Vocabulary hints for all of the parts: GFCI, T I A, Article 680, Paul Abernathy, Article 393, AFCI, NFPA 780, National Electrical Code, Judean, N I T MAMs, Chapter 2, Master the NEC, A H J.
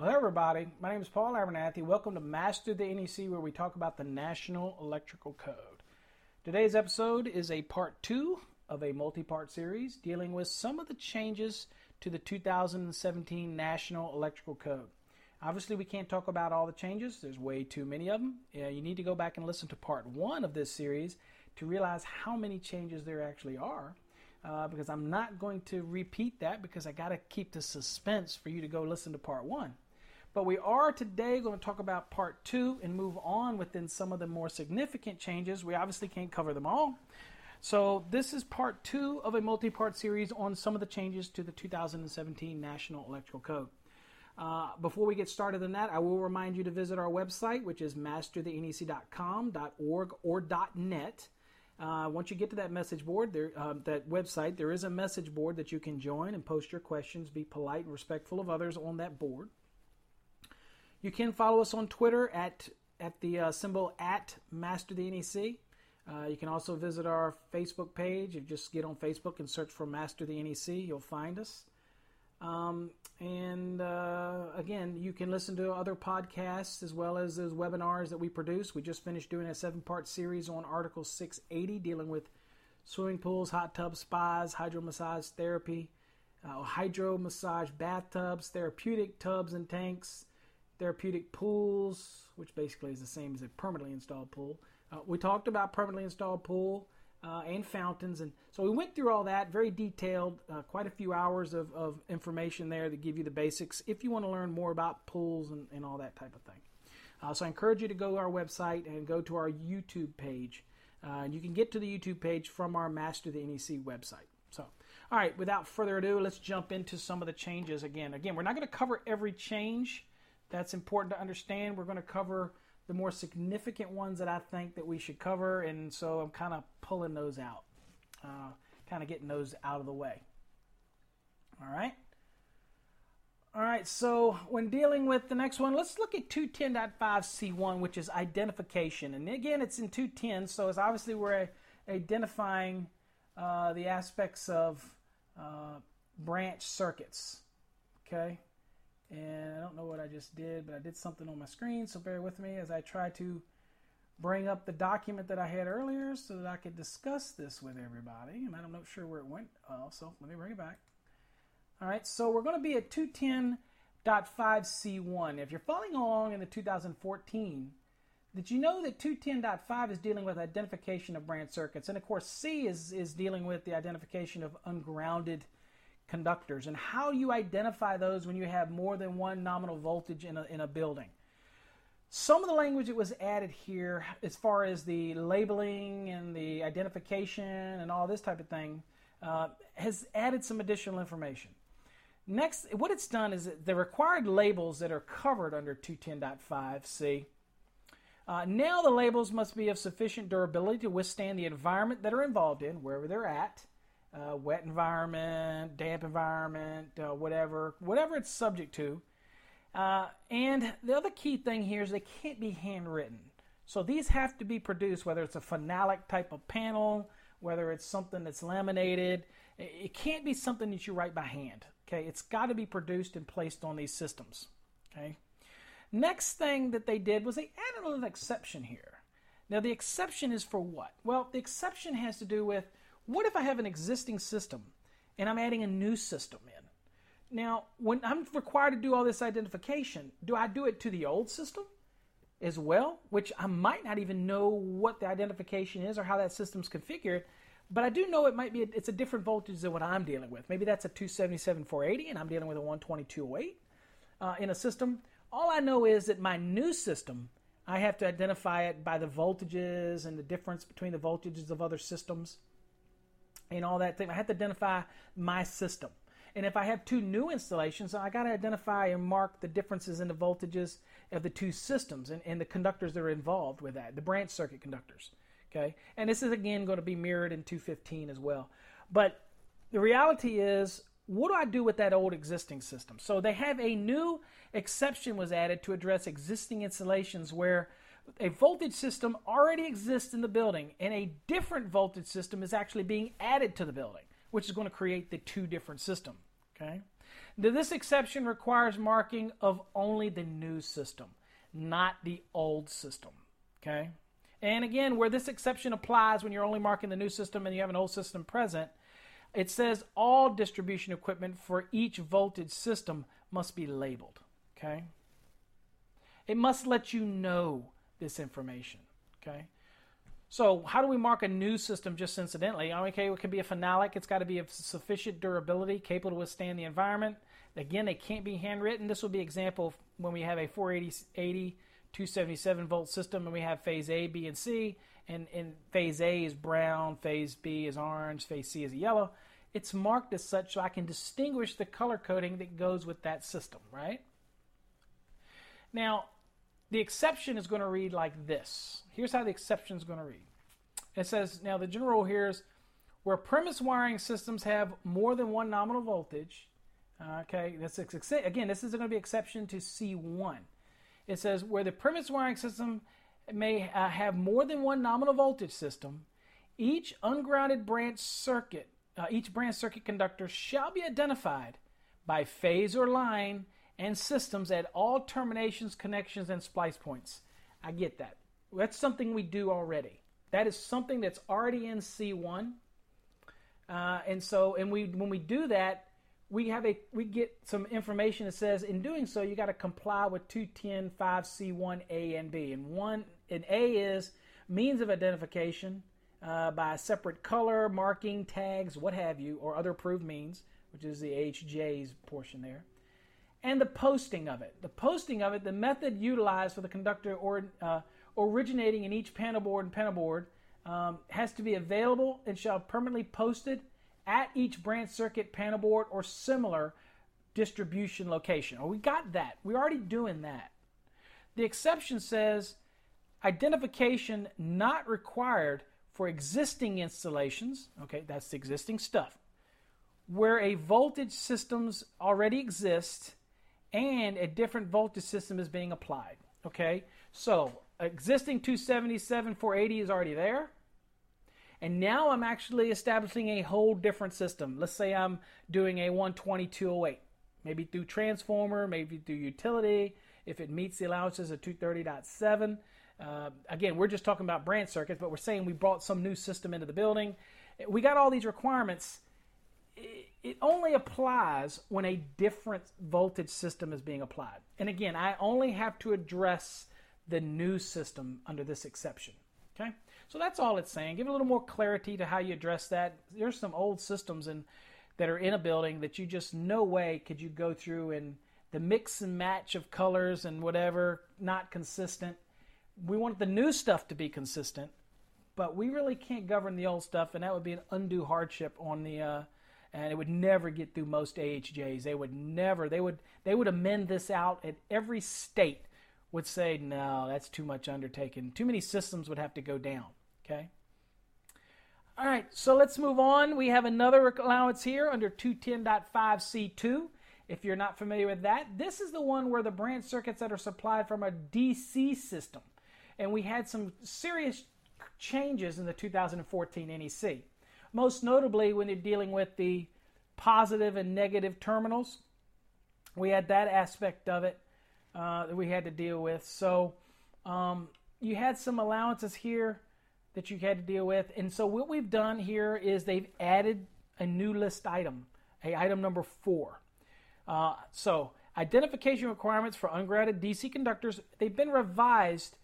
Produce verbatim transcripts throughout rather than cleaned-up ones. Well, hello everybody, my name is Paul Abernathy. Welcome to Master the N E C, where we talk about the National Electrical Code. Today's episode is a part two of a multi-part series dealing with some of the changes to the two thousand seventeen National Electrical Code. Obviously, we can't talk about all the changes. There's way too many of them. You need to go back and listen to part one of this series to realize how many changes there actually are. Uh, because I'm not going to repeat that because I got to keep the suspense for you to go listen to part one. But we are today going to talk about part two and move on within some of the more significant changes. We obviously can't cover them all. So this is part two of a multi-part series on some of the changes to the two thousand seventeen National Electrical Code. Uh, before we get started on that, I will remind you to visit our website, which is master the N E C dot com, dot org, or .net. Uh, once you get to that message board, there, uh, that website, there is a message board that you can join and post your questions. Be polite and respectful of others on that board. You can follow us on Twitter at at the uh, symbol at Master the N E C. Uh, you can also visit our Facebook page. You just get on Facebook and search for Master the N E C. You'll find us. Um, and uh, again, you can listen to other podcasts as well as those webinars that we produce. We just finished doing a seven-part series on Article six eighty dealing with swimming pools, hot tubs, spas, hydro massage therapy, uh, hydro massage bathtubs, therapeutic tubs and tanks, therapeutic pools, which basically is the same as a permanently installed pool. Uh, we talked about permanently installed pool uh, and fountains, and so we went through all that, very detailed, uh, quite a few hours of, of information there to give you the basics if you want to learn more about pools and, and all that type of thing. Uh, so I encourage you to go to our website and go to our YouTube page. Uh, you can get to the YouTube page from our Master the N E C website. So, all right, without further ado, let's jump into some of the changes again. Again, we're not going to cover every change. That's important to understand. We're going to cover the more significant ones that I think that we should cover, and so I'm kind of pulling those out, uh, kind of getting those out of the way. All right? All right, so when dealing with the next one, let's look at two ten point five C one, which is identification. And again, it's in two ten, so it's obviously we're identifying uh, the aspects of uh, branch circuits, okay? And I don't know what I just did, but I did something on my screen, so bear with me as I try to bring up the document that I had earlier so that I could discuss this with everybody. And I'm not sure where it went, uh, so let me bring it back. All right, so we're going to be at two ten point five C one. If you're following along in the two thousand fourteen, did you know that two ten point five is dealing with identification of branch circuits? And, of course, C is, is dealing with the identification of ungrounded conductors and how you identify those when you have more than one nominal voltage in a, in a building. Some of the language that was added here as far as the labeling and the identification and all this type of thing uh, has added some additional information. Next, what it's done is the required labels that are covered under two ten point five C. Uh, now the labels must be of sufficient durability to withstand the environment that are involved in, wherever they're at. Uh, wet environment, damp environment, uh, whatever, whatever it's subject to. Uh, and the other key thing here is they can't be handwritten. So these have to be produced, whether it's a phenolic type of panel, whether it's something that's laminated. It can't be something that you write by hand. Okay, it's got to be produced and placed on these systems. Okay. Next thing that they did was they added a little exception here. Now the exception is for what? Well, the exception has to do with what if I have an existing system and I'm adding a new system in? Now, when I'm required to do all this identification, do I do it to the old system as well? Which I might not even know what the identification is or how that system's configured, but I do know it might be a, it's a different voltage than what I'm dealing with. Maybe that's a two seventy-seven four eighty and I'm dealing with a one twenty-two oh eight uh, in a system. All I know is that my new system, I have to identify it by the voltages and the difference between the voltages of other systems. And all that thing. I have to identify my system. And if I have two new installations, I got to identify and mark the differences in the voltages of the two systems and, and the conductors that are involved with that, the branch circuit conductors. Okay. And this is, again, going to be mirrored in two fifteen as well. But the reality is, what do I do with that old existing system? So they have a new exception was added to address existing installations where a voltage system already exists in the building, and a different voltage system is actually being added to the building, which is going to create the two different system. Okay. This exception requires marking of only the new system, not the old system, okay? And again, where this exception applies when you're only marking the new system and you have an old system present, it says all distribution equipment for each voltage system must be labeled, okay? It must let you know this information, okay? So how do we mark a new system just incidentally? Okay, it could be a phenolic. It's got to be of sufficient durability, capable to withstand the environment. Again, it can't be handwritten. This will be an example of when we have a four eighty, two seventy-seven volt system and we have phase A, B, and C. And, and phase A is brown, phase B is orange, phase C is yellow. It's marked as such so I can distinguish the color coding that goes with that system, right? Now, the exception is going to read like this. Here's how the exception is going to read. It says, now the general rule here is where premise wiring systems have more than one nominal voltage, okay, that's again, this is going to be exception to C one. It says where the premise wiring system may uh, have more than one nominal voltage system, each ungrounded branch circuit, uh, each branch circuit conductor shall be identified by phase or line and systems at all terminations, connections, and splice points. I get that. That's something we do already. That is something that's already in C one. Uh, and so, and we when we do that, we have a we get some information that says in doing so, you got to comply with two ten point five C one A and B. And one and A is means of identification uh, by separate color, marking, tags, what have you, or other approved means, which is the H J's portion there. And the posting of it. The posting of it, the method utilized for the conductor or, uh, originating in each panel board and panel board um, has to be available and shall permanently posted at each branch circuit, panel board, or similar distribution location. Oh, we got that. We're already doing that. The exception says identification not required for existing installations. Okay, that's the existing stuff. Where a voltage systems already exists, and a different voltage system is being applied, okay? So existing two seventy-seven, four eighty is already there, and now I'm actually establishing a whole different system. Let's say I'm doing a one twenty, two oh eight, maybe through transformer, maybe through utility, if it meets the allowances of two thirty point seven. Uh, again, we're just talking about branch circuits, but we're saying we brought some new system into the building. We got all these requirements. It only applies when a different voltage system is being applied. And again, I only have to address the new system under this exception, okay? So that's all it's saying. Give it a little more clarity to how you address that. There's some old systems in, that are in a building that you just no way could you go through and the mix and match of colors and whatever, not consistent. We want the new stuff to be consistent, but we really can't govern the old stuff, and that would be an undue hardship on the... Uh, And it would never get through most A H Js. They would never, they would they would amend this out at every state would say, no, that's too much undertaking. Too many systems would have to go down, okay? All right, so let's move on. We have another allowance here under two ten point five C two. If you're not familiar with that, this is the one where the branch circuits that are supplied from a D C system. And we had some serious changes in the two thousand fourteen N E C. Most notably when you're dealing with the positive and negative terminals. We had that aspect of it uh, that we had to deal with. So um, you had some allowances here that you had to deal with. And so what we've done here is they've added a new list item, a item number four. Uh, so identification requirements for ungrounded D C conductors, they've been revised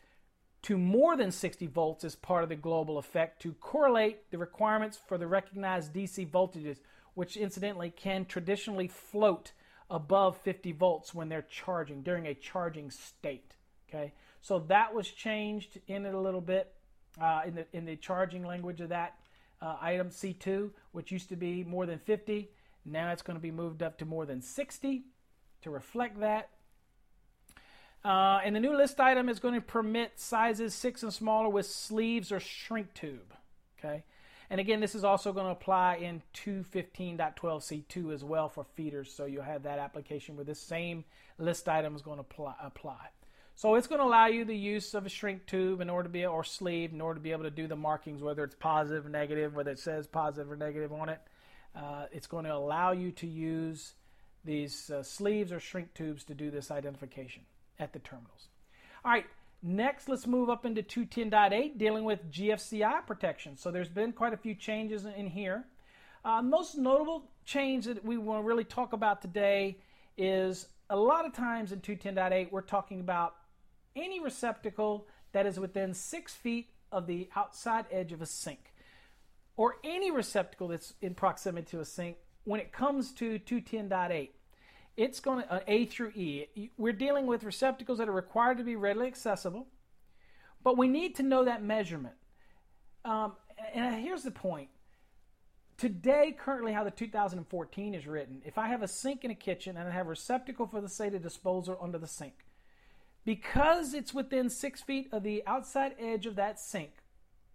to more than sixty volts as part of the global effect to correlate the requirements for the recognized D C voltages, which incidentally can traditionally float above fifty volts when they're charging, during a charging state, okay? So that was changed in it a little bit, uh, in the in the charging language of that uh, item C two, which used to be more than fifty. Now it's going to be moved up to more than sixty to reflect that. Uh, and the new list item is going to permit sizes six and smaller with sleeves or shrink tube, okay? And again, this is also going to apply in two fifteen point twelve C two as well for feeders, so you'll have that application where this same list item is going to apply, apply. So it's going to allow you the use of a shrink tube in order to be, or sleeve in order to be able to do the markings, whether it's positive or negative, whether it says positive or negative on it. Uh, it's going to allow you to use these uh, sleeves or shrink tubes to do this identification at the terminals. All right, next let's move up into two ten point eight, dealing with G F C I protection. So there's been quite a few changes in here. Uh, most notable change that we want to really talk about today is a lot of times in two ten point eight we're talking about any receptacle that is within six feet of the outside edge of a sink, or any receptacle that's in proximity to a sink. When it comes to two ten point eight, it's going to, uh, A through E, we're dealing with receptacles that are required to be readily accessible, but we need to know that measurement. Um, and here's the point. Today, currently how the two thousand fourteen is written, if I have a sink in a kitchen and I have a receptacle for the S A T A disposal under the sink, because it's within six feet of the outside edge of that sink,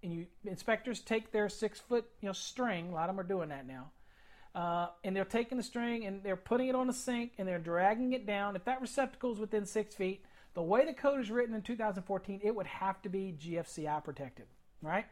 and you inspectors take their six foot you know, string, a lot of them are doing that now, Uh, and they're taking the string and they're putting it on the sink and they're dragging it down. If that receptacle is within six feet, the way the code is written in two thousand fourteen, it would have to be G F C I protected, right?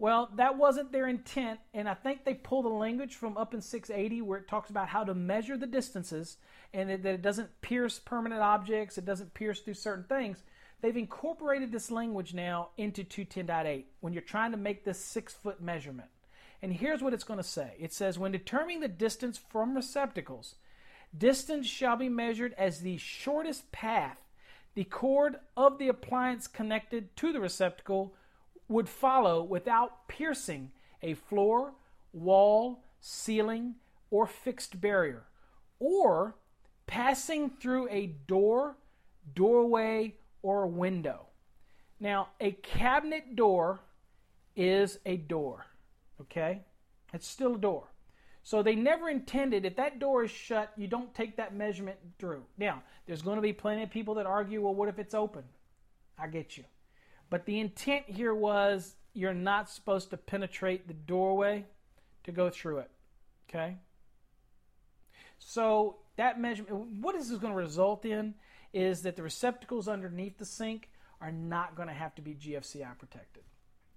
Well, that wasn't their intent, and I think they pulled the language from up in six eighty where it talks about how to measure the distances and that it doesn't pierce permanent objects, it doesn't pierce through certain things. They've incorporated this language now into two ten point eight when you're trying to make this six-foot measurement. And here's what it's going to say. It says, when determining the distance from receptacles, distance shall be measured as the shortest path the cord of the appliance connected to the receptacle would follow without piercing a floor, wall, ceiling, or fixed barrier, or passing through a door, doorway, or window. Now, a cabinet door is a door. Okay, it's still a door. So they never intended, if that door is shut, you don't take that measurement through. Now, there's going to be plenty of people that argue, well, what if it's open? I get you. But the intent here was you're not supposed to penetrate the doorway to go through it. Okay? So that measurement, what this is going to result in is that the receptacles underneath the sink are not going to have to be G F C I protected.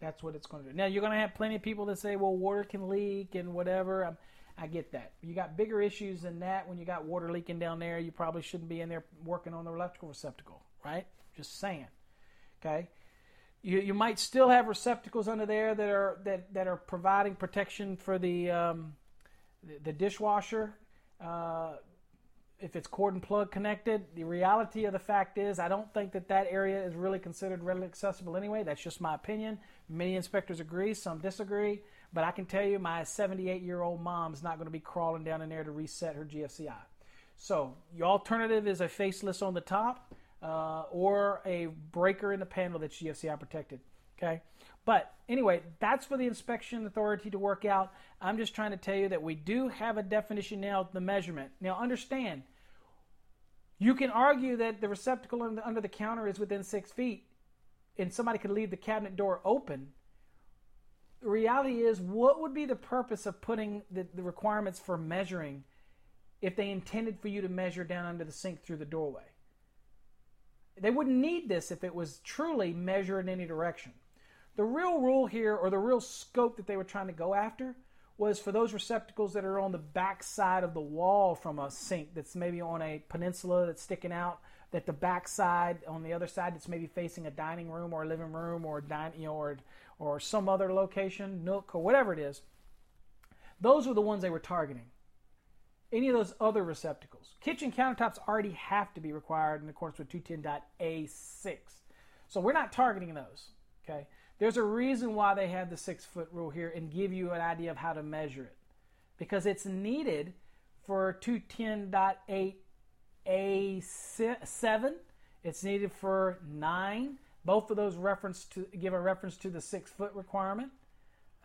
That's what it's going to do. Now, you're going to have plenty of people that say, well, water can leak and whatever. I'm, I get that. You got bigger issues than that. When you got water leaking down there, you probably shouldn't be in there working on the electrical receptacle, right? Just saying, okay? You, you might still have receptacles under there that are that, that are providing protection for the, um, the, the dishwasher. Uh, if it's cord and plug connected, the reality of the fact is I don't think that that area is really considered readily accessible anyway. That's just my opinion. Many inspectors agree, some disagree, but I can tell you my seventy-eight-year-old mom is not going to be crawling down in there to reset her G F C I. So your alternative is a faceless on the top uh, or a breaker in the panel that's G F C I protected, okay? But anyway, that's for the inspection authority to work out. I'm just trying to tell you that we do have a definition now of the measurement. Now understand, you can argue that the receptacle under the counter is within six feet and somebody could leave the cabinet door open. The reality is, what would be the purpose of putting the, the requirements for measuring if they intended for you to measure down under the sink through the doorway? They wouldn't need this if it was truly measure in any direction. The real rule here, or the real scope that they were trying to go after, was for those receptacles that are on the back side of the wall from a sink that's maybe on a peninsula that's sticking out, that the back side on the other side that's maybe facing a dining room or a living room or dine, you know, or, or some other location, nook or whatever it is. Those were the ones they were targeting. Any of those other receptacles. Kitchen countertops already have to be required in accordance with two ten point A six. So we're not targeting those, okay? There's a reason why they have the six-foot rule here and give you an idea of how to measure it, because it's needed for two ten point eight A seven. It's needed for nine. Both of those reference to give a reference to the six-foot requirement.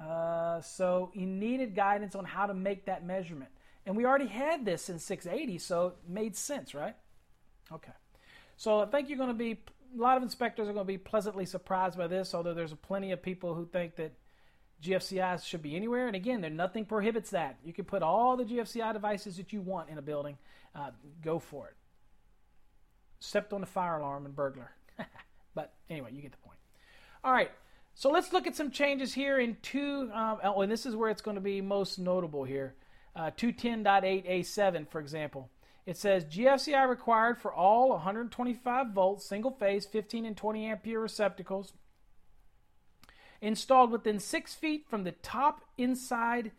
Uh, so you needed guidance on how to make that measurement. And we already had this in six eighty, so it made sense, right? Okay. So I think you're going to be... A lot of inspectors are going to be pleasantly surprised by this, although there's plenty of people who think that G F C Is should be anywhere. And again, there nothing prohibits that. You can put all the G F C I devices that you want in a building. Uh, go for it. Except on the fire alarm and burglar. But anyway, you get the point. All right, so let's look at some changes here in two. Um, oh, and this is where it's going to be most notable here. uh, two ten point eight A seven, for example. It says G F C I required for all one hundred twenty-five volt single-phase fifteen and twenty ampere receptacles installed within six feet from the top inside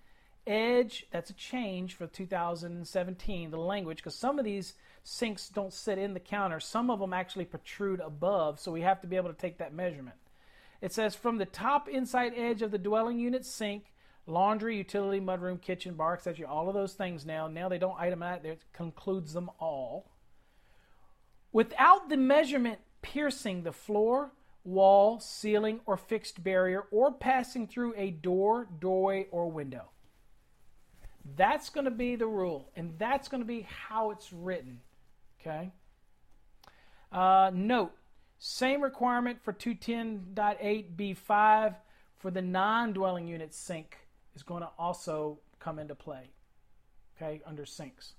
edge. That's a change for two thousand seventeen, the language, because some of these sinks don't sit in the counter. Some of them actually protrude above, so we have to be able to take that measurement. It says from the top inside edge of the dwelling unit sink, laundry, utility, mudroom, kitchen, bar, et cetera, all of those things now. Now they don't itemize, it concludes them all. Without the measurement piercing the floor, wall, ceiling, or fixed barrier, or passing through a door, doorway, or window. That's going to be the rule, and that's going to be how it's written, okay? Uh, note, same requirement for two ten point eight B five for the non-dwelling unit sink is going to also come into play, okay, under sinks,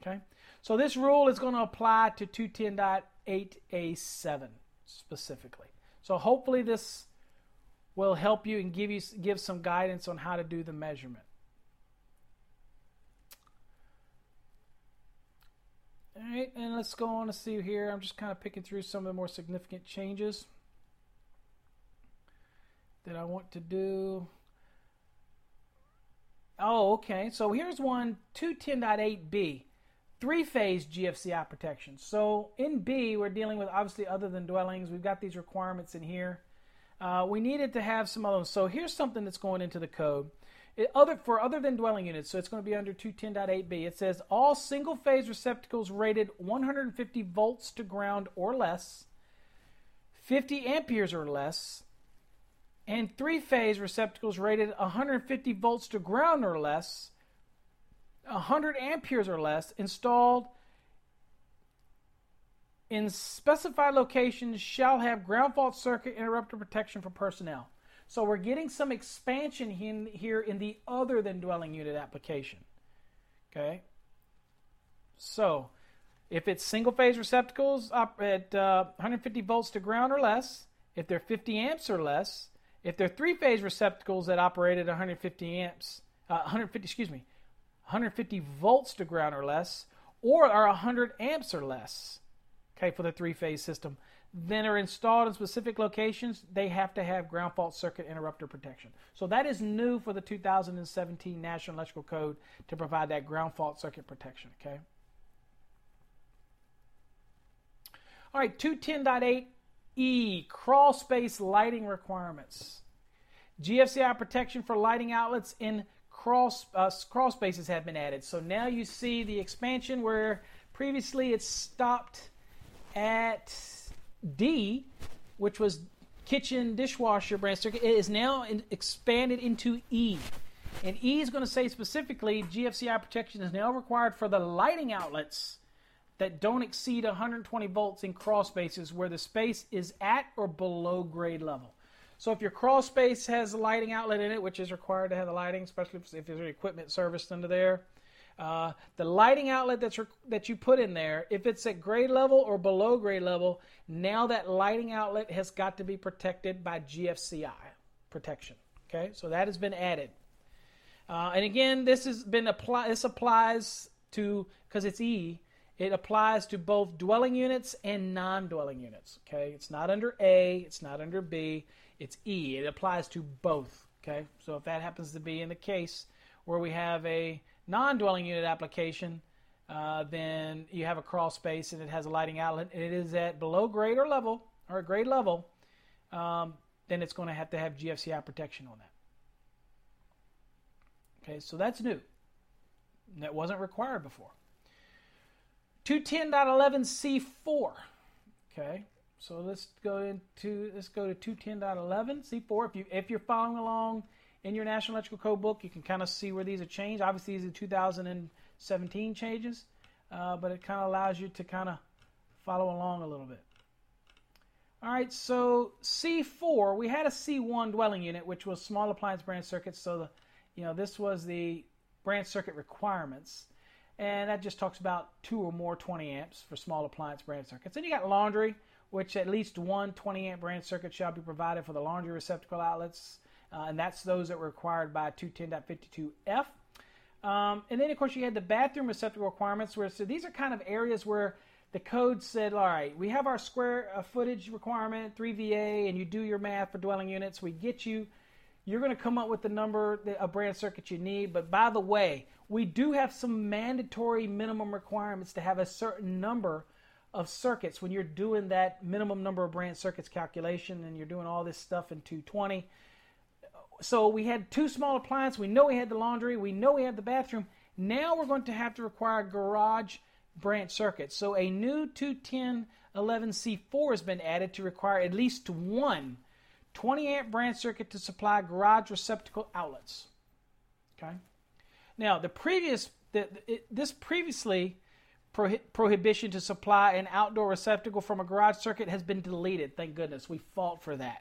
okay? So this rule is going to apply to two ten point eight A seven specifically. So hopefully this will help you and give you give some guidance on how to do the measurement. All right, and let's go on to see here. I'm just kind of picking through some of the more significant changes that I want to do. Oh, okay. So here's one, two ten point eight B, three-phase G F C I protection. So in B, we're dealing with obviously other than dwellings. We've got these requirements in here. Uh, we needed to have some other ones. So here's something that's going into the code. It other for other than dwelling units, so it's going to be under two ten point eight B. It says all single phase receptacles rated one hundred fifty volts to ground or less, fifty amperes or less, and three phase receptacles rated one hundred fifty volts to ground or less, one hundred amperes or less, installed in specified locations shall have ground fault circuit interrupter protection for personnel. So we're getting some expansion in here in the other than dwelling unit application, okay? So if it's single phase receptacles up at uh, one hundred fifty volts to ground or less, if they're fifty amps or less, if they're three phase receptacles that operate at one hundred fifty amps, uh, one hundred fifty, excuse me, one hundred fifty volts to ground or less, or are one hundred amps or less, okay, for the three phase system, then are installed in specific locations, they have to have ground fault circuit interrupter protection. So that is new for the two thousand seventeen National Electrical Code to provide that ground fault circuit protection, okay? All right, two ten point eight E, crawl space lighting requirements. G F C I protection for lighting outlets in crawl, uh, crawl spaces have been added. So now you see the expansion where previously it stopped at D, which was kitchen dishwasher branch circuit, is now in, expanded into E. And E is going to say specifically G F C I protection is now required for the lighting outlets that don't exceed one hundred twenty volts in crawl spaces where the space is at or below grade level. So if your crawl space has a lighting outlet in it, which is required to have the lighting, especially if there's equipment serviced under there, Uh, the lighting outlet that's that you put in there, if it's at grade level or below grade level, now that lighting outlet has got to be protected by G F C I protection. Okay, so that has been added. Uh, and again, this has been apply. This applies to, because it's E, it applies to both dwelling units and non-dwelling units. Okay, it's not under A, it's not under B, it's E. It applies to both. Okay, so if that happens to be in the case where we have a non-dwelling unit application, uh, then you have a crawl space and it has a lighting outlet and it is at below grade or level or grade level, um, then it's going to have to have G F C I protection on that. Okay, so that's new. That wasn't required before. two ten point eleven C four. Okay, so let's go into let's go to two ten point eleven C four. If you if you're following along in your National Electrical Code book, you can kind of see where these are changed. Obviously, these are two thousand seventeen changes, uh, but it kind of allows you to kind of follow along a little bit. All right, so C four, we had a C one dwelling unit, which was small appliance branch circuits. So, the, you know, this was the branch circuit requirements, and that just talks about two or more twenty amps for small appliance branch circuits. Then you got laundry, which at least one twenty amp branch circuit shall be provided for the laundry receptacle outlets. Uh, and that's those that were required by two ten point fifty-two F. Um, and then, of course, you had the bathroom receptacle requirements, where so these are kind of areas where the code said, all right, we have our square footage requirement, three V A, and you do your math for dwelling units. We get you. You're going to come up with the number of branch circuits you need. But by the way, we do have some mandatory minimum requirements to have a certain number of circuits when you're doing that minimum number of branch circuits calculation, and you're doing all this stuff in two twenty. So we had two small appliances. We know we had the laundry. We know we had the bathroom. Now we're going to have to require garage branch circuits. So a new two ten eleven C four has been added to require at least one twenty amp branch circuit to supply garage receptacle outlets. Okay. Now the previous the, it, this previously prohi prohibition to supply an outdoor receptacle from a garage circuit has been deleted. Thank goodness. We fought for that.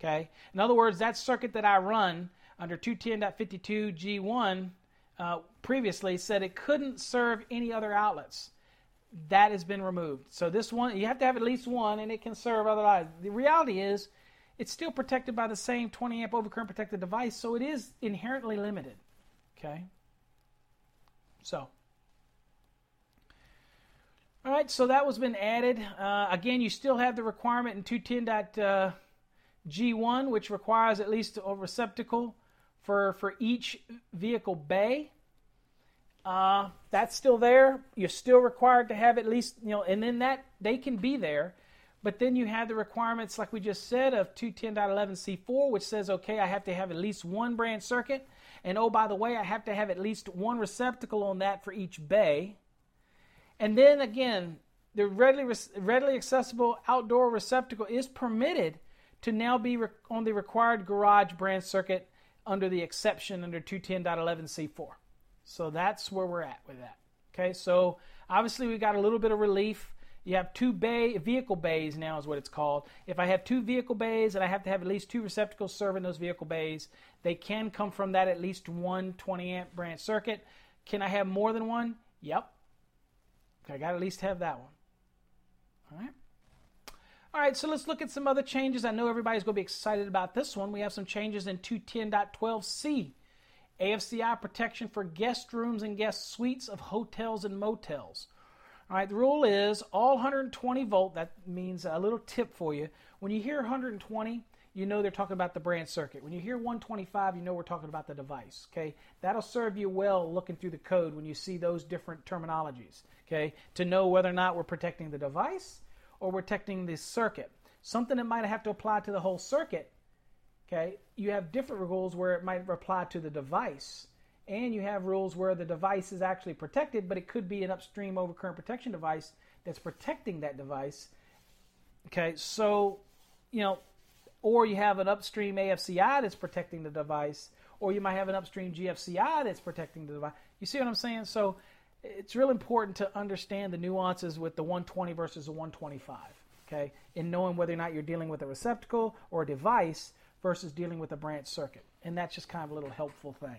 Okay. In other words, that circuit that I run under two ten point fifty-two G one uh, previously said it couldn't serve any other outlets. That has been removed. So this one, you have to have at least one, and it can serve other outlets. The reality is, it's still protected by the same twenty amp overcurrent protected device, so it is inherently limited. Okay. So. All right. So that was been added. Uh, again, you still have the requirement in two ten point G one, which requires at least a receptacle for, for each vehicle bay. Uh, that's still there. You're still required to have at least, you know, and then that they can be there. But then you have the requirements, like we just said, of two ten point eleven C four, which says, okay, I have to have at least one branch circuit. And oh, by the way, I have to have at least one receptacle on that for each bay. And then again, the readily, readily accessible outdoor receptacle is permitted to now be on the required garage branch circuit under the exception under two ten point eleven C four. So that's where we're at with that. Okay, so obviously we got a little bit of relief. You have two bay, vehicle bays now is what it's called. If I have two vehicle bays and I have to have at least two receptacles serving those vehicle bays, they can come from that at least one twenty amp branch circuit. Can I have more than one? Yep. I got to at least have that one. All right. All right, so let's look at some other changes. I know everybody's going to be excited about this one. We have some changes in two ten point twelve C, A F C I protection for guest rooms and guest suites of hotels and motels. All right, the rule is all one hundred twenty volt. That means a little tip for you. When you hear one hundred twenty, you know they're talking about the branch circuit. When you hear one twenty-five, you know we're talking about the device, okay? That'll serve you well looking through the code when you see those different terminologies, okay, to know whether or not we're protecting the device or protecting the circuit. Something that might have to apply to the whole circuit, okay, you have different rules where it might apply to the device, and you have rules where the device is actually protected, but it could be an upstream overcurrent protection device that's protecting that device, okay, so, you know, or you have an upstream A F C I that's protecting the device, or you might have an upstream G F C I that's protecting the device. You see what I'm saying? So it's real important to understand the nuances with the one twenty versus the one twenty-five, okay, in knowing whether or not you're dealing with a receptacle or a device versus dealing with a branch circuit. And that's just kind of a little helpful thing.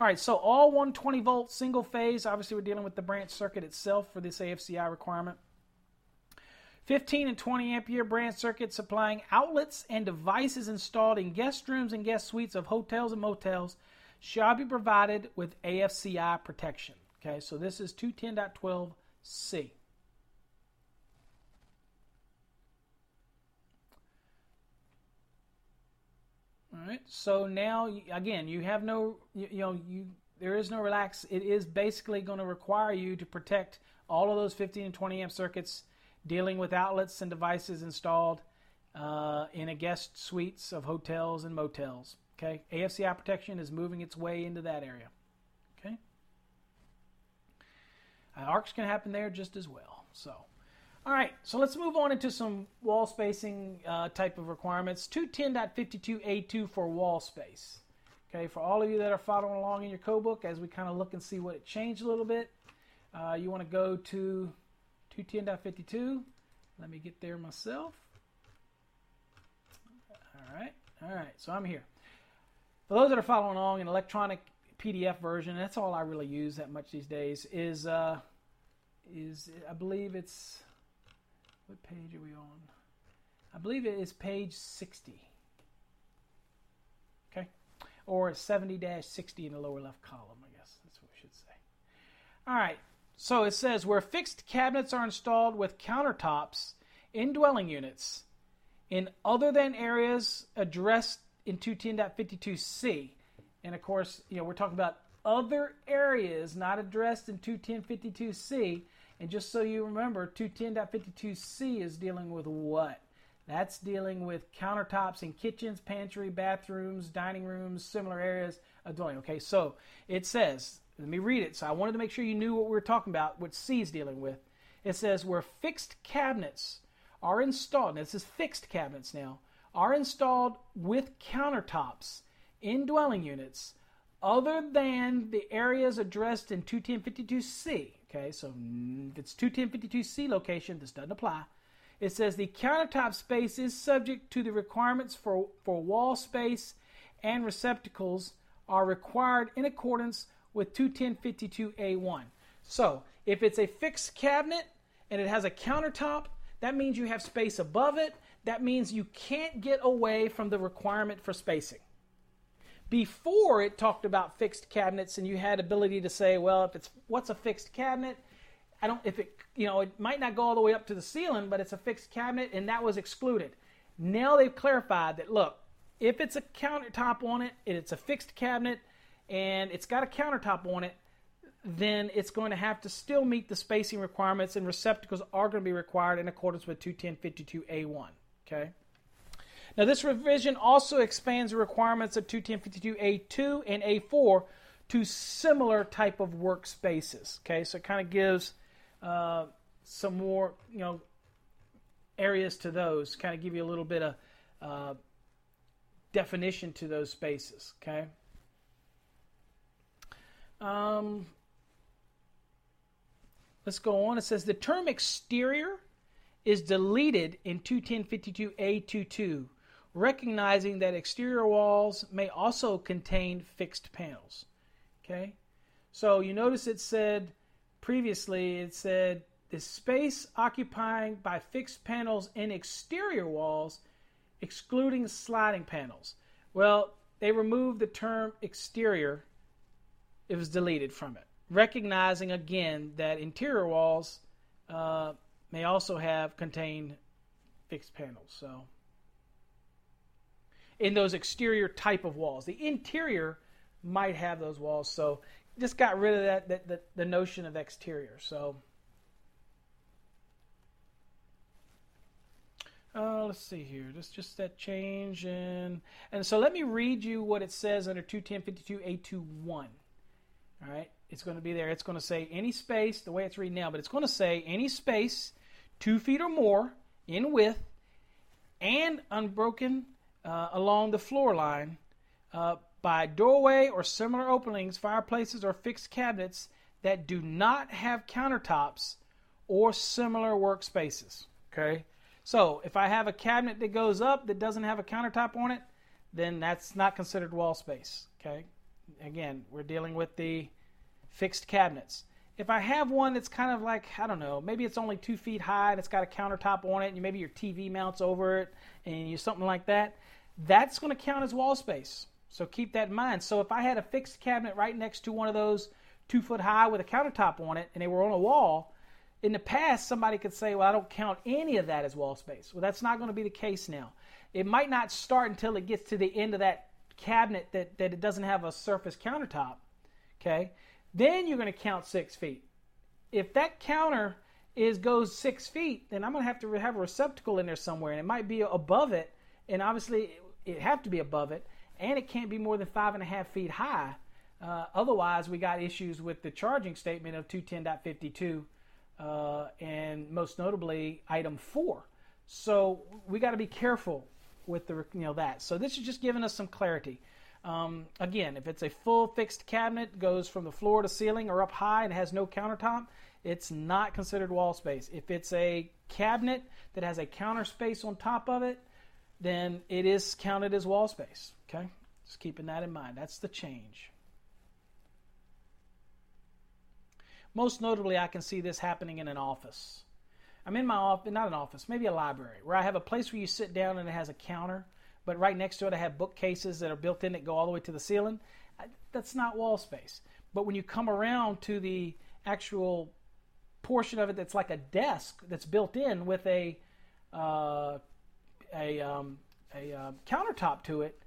All right, so all one twenty volt single phase. Obviously, we're dealing with the branch circuit itself for this A F C I requirement. fifteen and twenty ampere branch circuits supplying outlets and devices installed in guest rooms and guest suites of hotels and motels shall be provided with A F C I protection. Okay, so this is two ten point twelve C. All right, so now, again, you have no, you, you know, you there is no relax. It is basically going to require you to protect all of those fifteen and twenty amp circuits dealing with outlets and devices installed uh, in a guest suites of hotels and motels. Okay, A F C I protection is moving its way into that area. Uh, arcs can happen there just as well. So, all right, so let's move on into some wall spacing uh, type of requirements. two ten point fifty-two A two for wall space. Okay, for all of you that are following along in your code book, as we kind of look and see what it changed a little bit, uh, you want to go to two ten point fifty-two. Let me get there myself. All right, all right, so I'm here. For those that are following along in electronic P D F version, that's all I really use that much these days, is, uh, is I believe it's, what page are we on? I believe it is page sixty, okay, or seventy dash sixty in the lower left column, I guess. That's All right, so it says where fixed cabinets are installed with countertops in dwelling units in other than areas addressed in two ten point fifty-two C. And of course, you know, we're talking about other areas not addressed in two ten point fifty-two C. And just so you remember, two ten point fifty-two C is dealing with what? That's dealing with countertops in kitchens, pantry, bathrooms, dining rooms, similar areas of dwelling. Okay, so it says, let me read it. So I wanted to make sure you knew what we were talking about, what C is dealing with. It says where fixed cabinets are installed, and this is fixed cabinets now, are installed with countertops in dwelling units other than the areas addressed in two ten point fifty-two C. Okay, so if it's two ten point fifty-two C location, this doesn't apply. It says the countertop space is subject to the requirements for, for wall space, and receptacles are required in accordance with two ten point fifty-two A one. So if it's a fixed cabinet and it has a countertop, that means you have space above it. That means you can't get away from the requirement for spacing. Before, it talked about fixed cabinets and you had ability to say, well, if it's what's a fixed cabinet? I don't, if it, you know, it might not go all the way up to the ceiling, but it's a fixed cabinet, and that was excluded. Now they've clarified that, look, if it's a countertop on it, it's a fixed cabinet, and it's got a countertop on it, then it's going to have to still meet the spacing requirements, and receptacles are going to be required in accordance with two ten point fifty-two A one, okay? Now, this revision also expands the requirements of two ten point fifty-two A two and A four to similar type of workspaces, okay? So it kind of gives uh, some more, you know, areas to those, kind of give you a little bit of uh, definition to those spaces, okay? Um, let's go on. It says the term exterior is deleted in two ten point fifty-two A twenty-two, recognizing that exterior walls may also contain fixed panels. Okay, so you notice it said previously, it said the space occupying by fixed panels in exterior walls, excluding sliding panels. Well, they removed the term exterior. It was deleted from it, recognizing again that interior walls uh, may also have contained fixed panels. So, in those exterior type of walls, the interior might have those walls. So, just got rid of that, that, that the notion of exterior. So, uh, let's see here. That's just that change in, and so let me read you what it says under two ten point fifty-two A twenty-one. All right, it's going to be there. It's going to say any space, the way it's reading now, but it's going to say any space two feet or more in width and unbroken uh, along the floor line uh, by doorway or similar openings, fireplaces, or fixed cabinets that do not have countertops or similar workspaces. Okay, so if I have a cabinet that goes up that doesn't have a countertop on it, then that's not considered wall space. Okay. Again, we're dealing with the fixed cabinets. If I have one that's kind of like, I don't know, maybe it's only two feet high and it's got a countertop on it, and maybe your T V mounts over it and you something like that, that's going to count as wall space. So keep that in mind. So if I had a fixed cabinet right next to one of those two foot high with a countertop on it and they were on a wall, in the past somebody could say, well, I don't count any of that as wall space. Well, that's not going to be the case now. It might not start until it gets to the end of that cabinet that, that it doesn't have a surface countertop, okay, then you're going to count six feet. If that counter is goes six feet, then I'm going to have to have a receptacle in there somewhere, and it might be above it, and obviously it have to be above it, and it can't be more than five and a half feet high. Uh, otherwise, we got issues with the charging statement of two ten point fifty-two, uh, and most notably item four. So we got to be careful with the, you know, that. So this is just giving us some clarity. Um, again, if it's a full fixed cabinet, goes from the floor to ceiling or up high and has no countertop, it's not considered wall space. If it's a cabinet that has a counter space on top of it, then it is counted as wall space. Okay, just keeping that in mind. That's the change. Most notably, I can see this happening in an office. I'm in my office, not an office, maybe a library, where I have a place where you sit down and it has a counter, but right next to it I have bookcases that are built in that go all the way to the ceiling. I, that's not wall space. But when you come around to the actual portion of it that's like a desk that's built in with a uh, a um, a uh, countertop to it,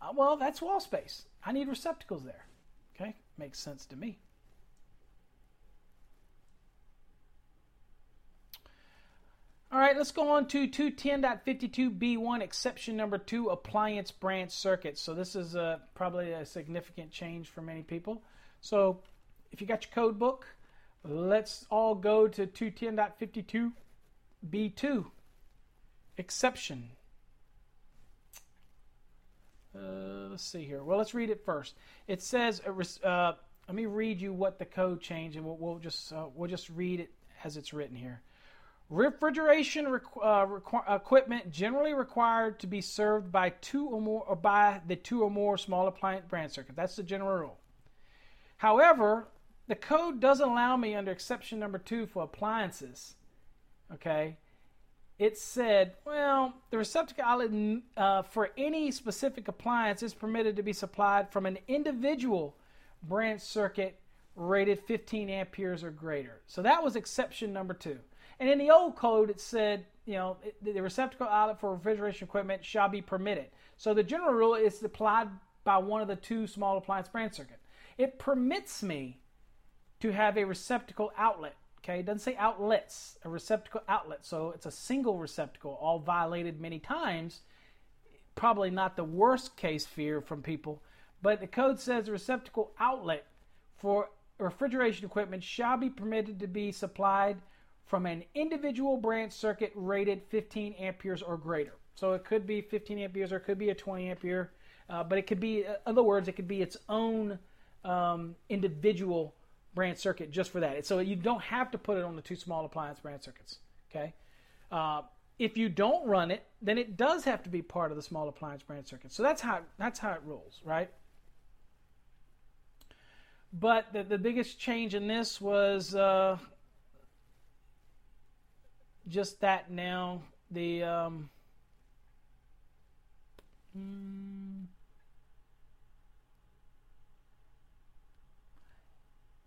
uh, well, that's wall space. I need receptacles there. Okay, makes sense to me. All right, let's go on to two ten point fifty-two B one, exception number two, appliance branch circuits. So this is a, probably a significant change for many people. So if you got your code book, let's all go to two ten point fifty-two B two, exception. Uh, let's see here. Well, let's read it first. It says, uh, let me read you what the code changed, and we'll, we'll just uh, we'll just read it as it's written here. Refrigeration requ- uh, requ- equipment generally required to be served by two or more, or by the two or more small appliance branch circuits. That's the general rule. However, the code doesn't allow me under exception number two for appliances. Okay, it said, well, the receptacle outlet uh, for any specific appliance is permitted to be supplied from an individual branch circuit rated fifteen amperes or greater. So that was exception number two. And in the old code, it said, you know, the receptacle outlet for refrigeration equipment shall be permitted. So the general rule is applied by one of the two small appliance branch circuits. It permits me to have a receptacle outlet. Okay, it doesn't say outlets, a receptacle outlet. So it's a single receptacle, all violated many times. Probably not the worst case fear from people, but the code says receptacle outlet for refrigeration equipment shall be permitted to be supplied from an individual branch circuit rated fifteen amperes or greater. So it could be fifteen amperes or it could be a twenty ampere, uh, but it could be, in other words, it could be its own um, individual branch circuit just for that. So you don't have to put it on the two small appliance branch circuits, okay? Uh, if you don't run it, then it does have to be part of the small appliance branch circuit. So that's how, that's how it rules, right? But the, the biggest change in this was... Uh, Just that now, the, um,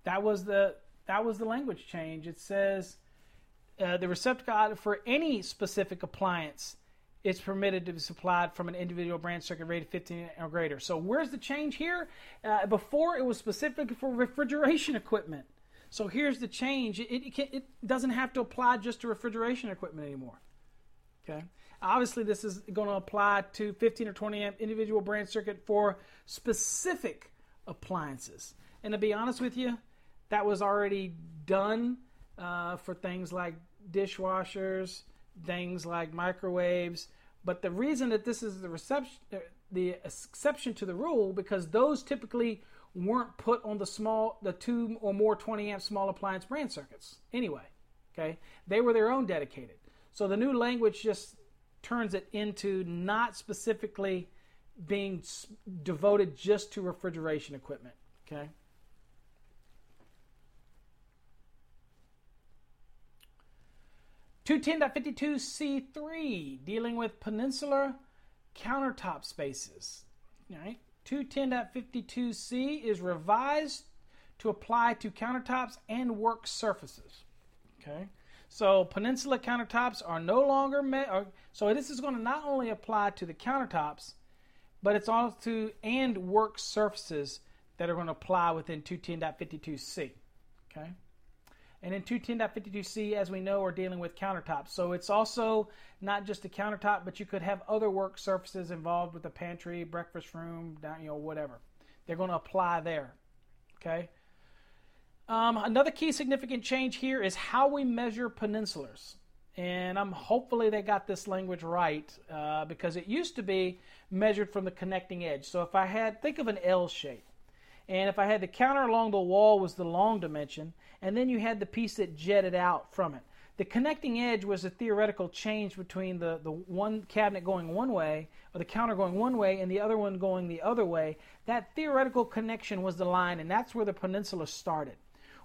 that was the, that was the language change. It says, uh, the receptacle outlet for any specific appliance is permitted to be supplied from an individual branch circuit rated fifteen or greater. So where's the change here? Uh, before it was specifically for refrigeration equipment. So here's the change. It, it, can, it doesn't have to apply just to refrigeration equipment anymore. Okay. Obviously, this is going to apply to fifteen or twenty amp individual branch circuit for specific appliances. And to be honest with you, that was already done uh, for things like dishwashers, things like microwaves. But the reason that this is the reception, the exception to the rule, because those typically weren't put on the small, the two or more twenty amp small appliance branch circuits anyway, okay? They were their own dedicated. So the new language just turns it into not specifically being devoted just to refrigeration equipment, okay? two ten point fifty-two C three, dealing with peninsular countertop spaces, all right? two ten point fifty-two C is revised to apply to countertops and work surfaces. Okay, so peninsula countertops are no longer met. Or, so this is going to not only apply to the countertops, but it's also to and work surfaces that are going to apply within two ten point fifty-two C. Okay, and in two ten point fifty-two C, as we know, we're dealing with countertops. So it's also not just a countertop, but you could have other work surfaces involved with the pantry, breakfast room, down, you know, whatever. They're going to apply there, okay? Um, another key significant change here is how we measure peninsulars. And I'm hopefully they got this language right uh, because it used to be measured from the connecting edge. So if I had, think of an L shape. And if I had the counter along the wall was the long dimension, and then you had the piece that jetted out from it. The connecting edge was a theoretical change between the, the one cabinet going one way, or the counter going one way, and the other one going the other way. That theoretical connection was the line, and that's where the peninsula started.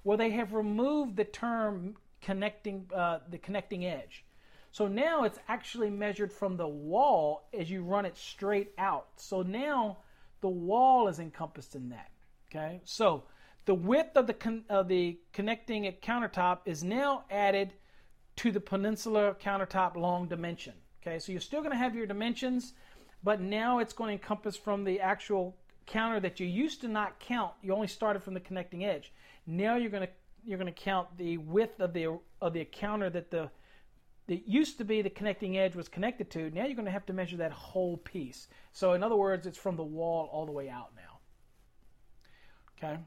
Well, they have removed the term connecting, uh, the connecting edge. So now it's actually measured from the wall as you run it straight out. So now the wall is encompassed in that. Okay, so The width of the, con of the connecting countertop is now added to the peninsular countertop long dimension. Okay, so you're still going to have your dimensions, but now it's going to encompass from the actual counter that you used to not count. You only started from the connecting edge. Now you're going to you're going to count the width of the of the counter that the that used to be the connecting edge was connected to. Now you're going to have to measure that whole piece. So in other words, it's from the wall all the way out now. Okay.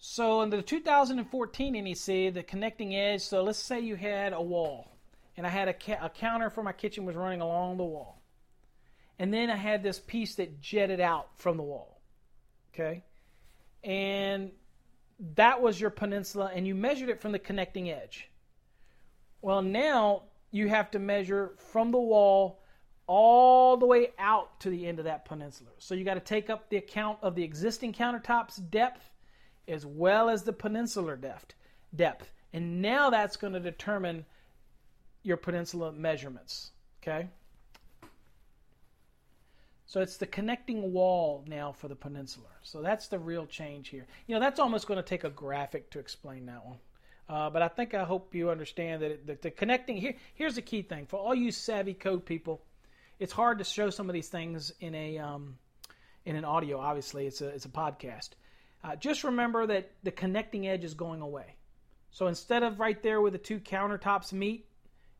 So in the two thousand fourteen N E C, the connecting edge, so let's say you had a wall, and I had a, a counter for my kitchen was running along the wall. And then I had this piece that jetted out from the wall, okay? And that was your peninsula, and you measured it from the connecting edge. Well, now you have to measure from the wall all the way out to the end of that peninsula. So you got to take up the account of the existing countertop's depth as well as the peninsular depth, depth. And now that's going to determine your peninsula measurements, okay? So it's the connecting wall now for the peninsular. So that's the real change here. You know, that's almost going to take a graphic to explain that one. Uh, but I think I hope you understand that, it, that the connecting, here, here's the key thing. For all you savvy code people, it's hard to show some of these things in a um, in an audio, obviously. It's a, it's a podcast. Uh, just remember that the connecting edge is going away. So instead of right there where the two countertops meet,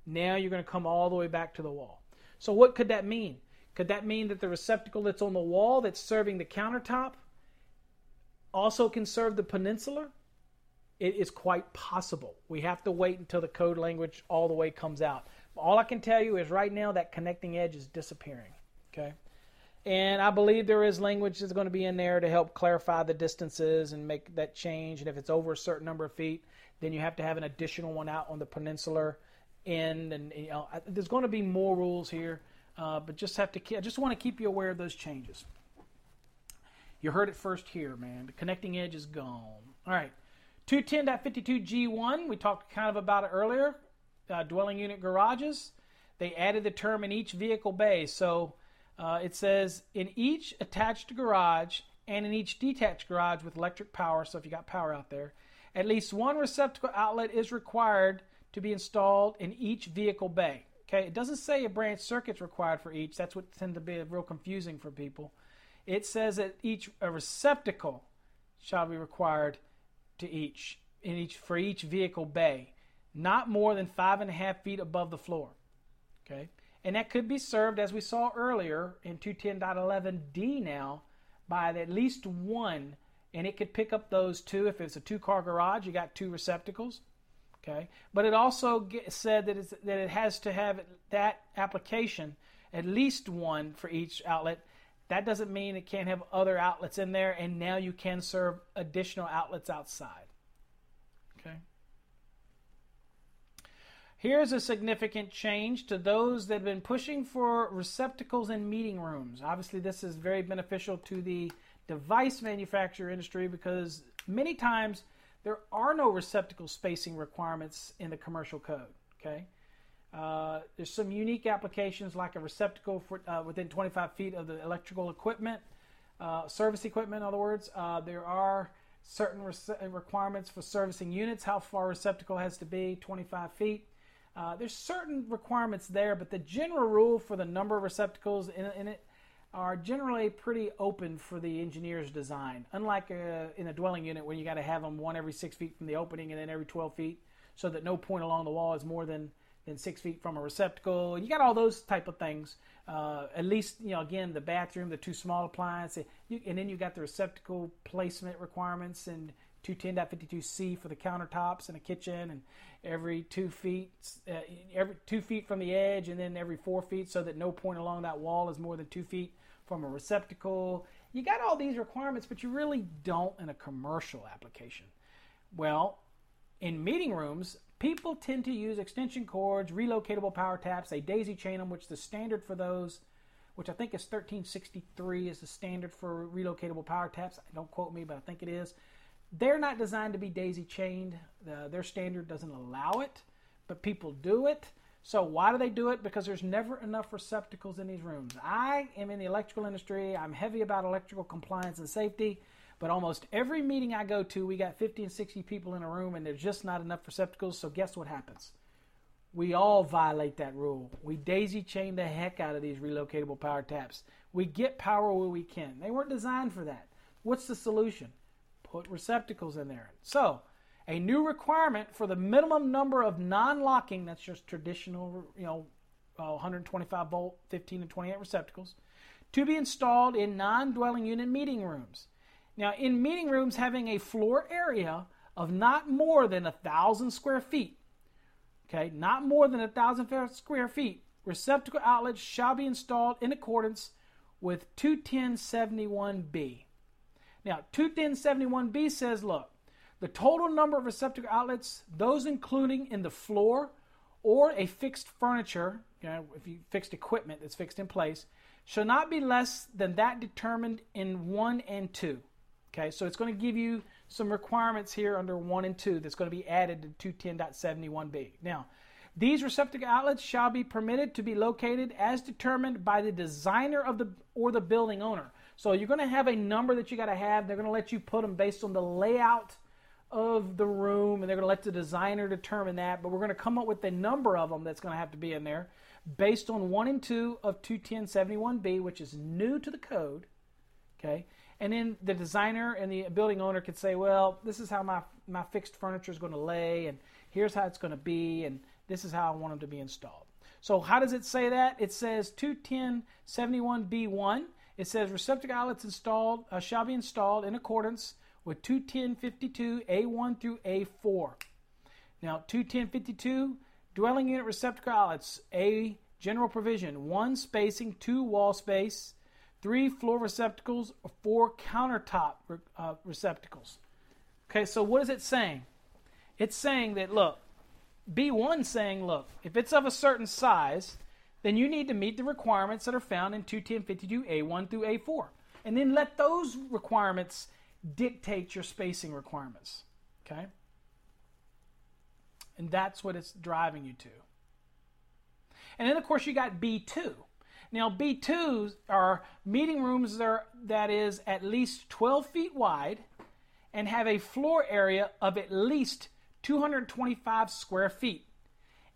now you're going to come all the way back to the wall. So what could that mean? Could that mean that the receptacle that's on the wall that's serving the countertop also can serve the peninsular? It is quite possible. We have to wait until the code language all the way comes out. All I can tell you is right now that connecting edge is disappearing. Okay, and I believe there is language that's going to be in there to help clarify the distances and make that change. And if it's over a certain number of feet, then you have to have an additional one out on the peninsular end. And you know, there's going to be more rules here. Uh, but just have to. I just want to keep you aware of those changes. You heard it first here, man. The connecting edge is gone. All right, two ten point fifty-two G one. We talked kind of about it earlier. Uh, dwelling unit garages. They added the term in each vehicle bay. So uh, it says in each attached garage and in each detached garage with electric power. So if you got power out there, at least one receptacle outlet is required to be installed in each vehicle bay. Okay, it doesn't say a branch circuit's required for each. That's what tends to be real confusing for people. It says that each a receptacle shall be required to each in each for each vehicle bay, not more than five and a half feet above the floor. Okay, and that could be served, as we saw earlier in two ten point eleven D now, by at least one, and it could pick up those two. If it's a two-car garage, you got two receptacles. Okay, but it also get, said that, it's, that it has to have that application, at least one for each outlet. That doesn't mean it can't have other outlets in there, and now you can serve additional outlets outside. Okay. Here's a significant change to those that have been pushing for receptacles in meeting rooms. Obviously, this is very beneficial to the device manufacturer industry because many times there are no receptacle spacing requirements in the commercial code, okay? Uh, there's some unique applications like a receptacle for, uh, within twenty-five feet of the electrical equipment, uh, service equipment, in other words. Uh, there are certain requirements for servicing units, how far a receptacle has to be, twenty-five feet. Uh, there's certain requirements there, but the general rule for the number of receptacles in, in it are generally pretty open for the engineer's design, unlike a, in a dwelling unit where you got to have them one every six feet from the opening and then every twelve feet so that no point along the wall is more than, than six feet from a receptacle. And you got all those type of things. Uh, at least, you know, again, the bathroom, the two small appliances, and then you got the receptacle placement requirements and two ten point fifty-two C for the countertops and a kitchen, and every two feet, uh, every two feet from the edge, and then every four feet, so that no point along that wall is more than two feet from a receptacle. You got all these requirements, but you really don't in a commercial application. Well, in meeting rooms, people tend to use extension cords, relocatable power taps. They daisy chain them, which the standard for those, which I think is thirteen sixty-three, is the standard for relocatable power taps. Don't quote me, but I think it is. They're not designed to be daisy chained. Uh, their standard doesn't allow it, but people do it. So why do they do it? Because there's never enough receptacles in these rooms. I am in the electrical industry. I'm heavy about electrical compliance and safety, but almost every meeting I go to, we got fifty and sixty people in a room, and there's just not enough receptacles. So guess what happens? We all violate that rule. We daisy chain the heck out of these relocatable power taps. We get power where we can. They weren't designed for that. What's the solution? Put receptacles in there. So a new requirement for the minimum number of non-locking, that's just traditional, you know, uh, one hundred twenty-five volt, fifteen and twenty-eight receptacles, to be installed in non-dwelling unit meeting rooms. Now, in meeting rooms having a floor area of not more than one thousand square feet, okay, not more than one thousand square feet, receptacle outlets shall be installed in accordance with two ten seventy-one B. Now, two ten seventy-one B says, look, the total number of receptacle outlets, those including in the floor or a fixed furniture, you know, if you fixed equipment that's fixed in place, shall not be less than that determined in one and two. Okay, so it's going to give you some requirements here under one and two that's going to be added to two ten point seventy-one B. Now, these receptacle outlets shall be permitted to be located as determined by the designer of the or the building owner. So you're going to have a number that you got to have. They're going to let you put them based on the layout of the room, and they're going to let the designer determine that, but we're going to come up with a number of them that's going to have to be in there based on one and two of two ten seventy-one B, which is new to the code, okay? And then the designer and the building owner could say, well, this is how my, my fixed furniture is going to lay, and here's how it's going to be, and this is how I want them to be installed. So how does it say that? It says two ten seventy-one B one. It says receptacle outlets installed uh, shall be installed in accordance with two ten fifty-two A one through A four. Now, two ten fifty-two, dwelling unit receptacle outlets, A, general provision, one spacing, two wall space, three floor receptacles, or four countertop uh, receptacles. Okay, so what is it saying? It's saying that, look, B one saying, look, if it's of a certain size, then you need to meet the requirements that are found in two ten fifty-two A one through A four. And then let those requirements dictate your spacing requirements, okay? And that's what it's driving you to. And then, of course, you got B two. Now, B twos are meeting rooms that, are, that is at least twelve feet wide and have a floor area of at least two hundred twenty-five square feet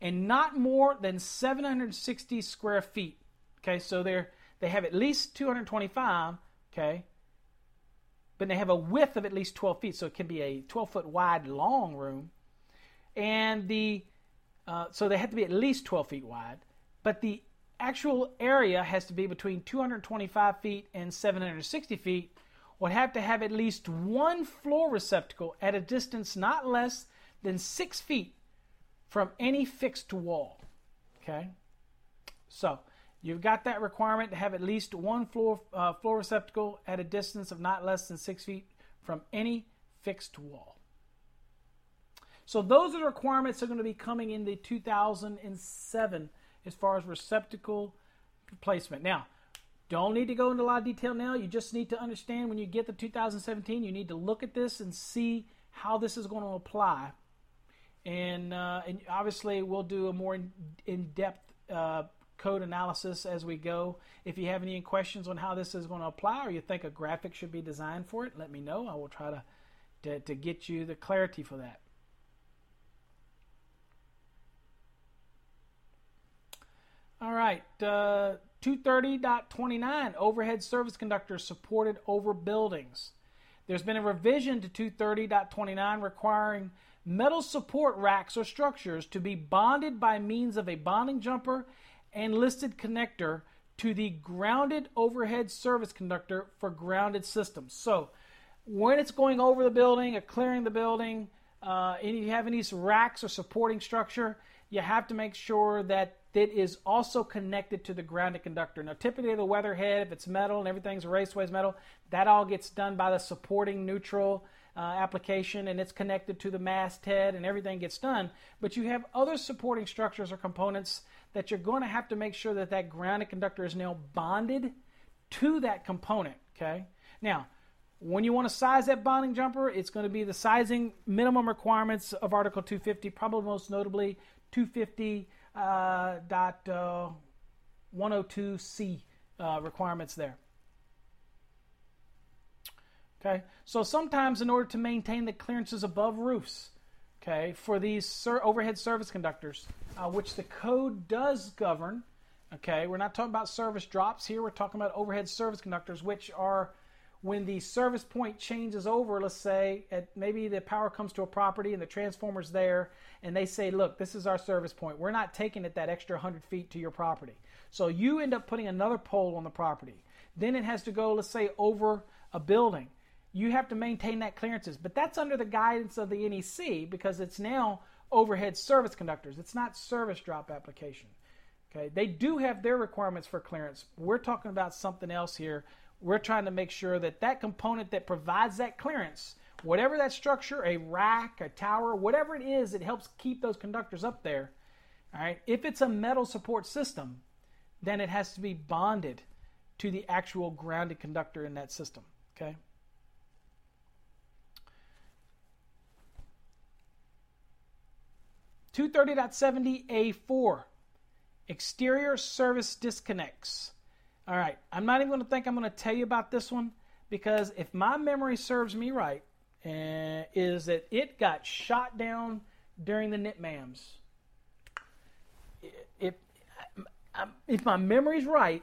and not more than seven hundred sixty square feet. Okay, so they're they have at least two hundred twenty-five, okay, but they have a width of at least twelve feet, so it can be a twelve-foot wide long room. And the uh, so they have to be at least twelve feet wide, but the actual area has to be between two hundred twenty-five feet and seven hundred sixty feet, would have to have at least one floor receptacle at a distance not less than six feet from any fixed wall. Okay, so you've got that requirement to have at least one floor uh, floor receptacle at a distance of not less than six feet from any fixed wall. So those are the requirements that are going to be coming in the two thousand seven as far as receptacle placement. Now, don't need to go into a lot of detail now. You just need to understand when you get to two thousand seventeen, you need to look at this and see how this is going to apply. And, uh, and obviously, we'll do a more in-depth uh, code analysis as we go. If you have any questions on how this is going to apply or you think a graphic should be designed for it, let me know. I will try to, to, to get you the clarity for that. All right, uh, two thirty point twenty-nine, overhead service conductors supported over buildings. There's been a revision to two thirty point twenty-nine requiring metal support racks or structures to be bonded by means of a bonding jumper and listed connector to the grounded overhead service conductor for grounded systems. So when it's going over the building or clearing the building, uh, and you have any racks or supporting structure, you have to make sure that that is also connected to the grounded conductor. Now, typically the weatherhead, if it's metal and everything's raceways metal, that all gets done by the supporting neutral uh, application, and it's connected to the masthead and everything gets done. But you have other supporting structures or components that you're going to have to make sure that that grounded conductor is now bonded to that component, okay? Now, when you want to size that bonding jumper, it's going to be the sizing minimum requirements of Article two fifty, probably most notably two fifty uh, dot uh, one oh two C uh, requirements there. Okay, so sometimes in order to maintain the clearances above roofs, okay, for these ser overhead service conductors, uh, which the code does govern, okay, we're not talking about service drops here, we're talking about overhead service conductors, which are when the service point changes over, let's say, at maybe the power comes to a property and the transformer's there, and they say, look, this is our service point. We're not taking it that extra one hundred feet to your property. So you end up putting another pole on the property. Then it has to go, let's say, over a building. You have to maintain that clearances, but that's under the guidance of the N E C because it's now overhead service conductors. It's not service drop application. Okay, they do have their requirements for clearance. We're talking about something else here. We're trying to make sure that that component that provides that clearance, whatever that structure, a rack, a tower, whatever it is, it helps keep those conductors up there. All right. If it's a metal support system, then it has to be bonded to the actual grounded conductor in that system. Okay. two thirty point seventy A four, exterior service disconnects. All right, I'm not even going to think I'm going to tell you about this one because if my memory serves me right, uh, is that it got shot down during the N I T MAMs. If, if my memory's right,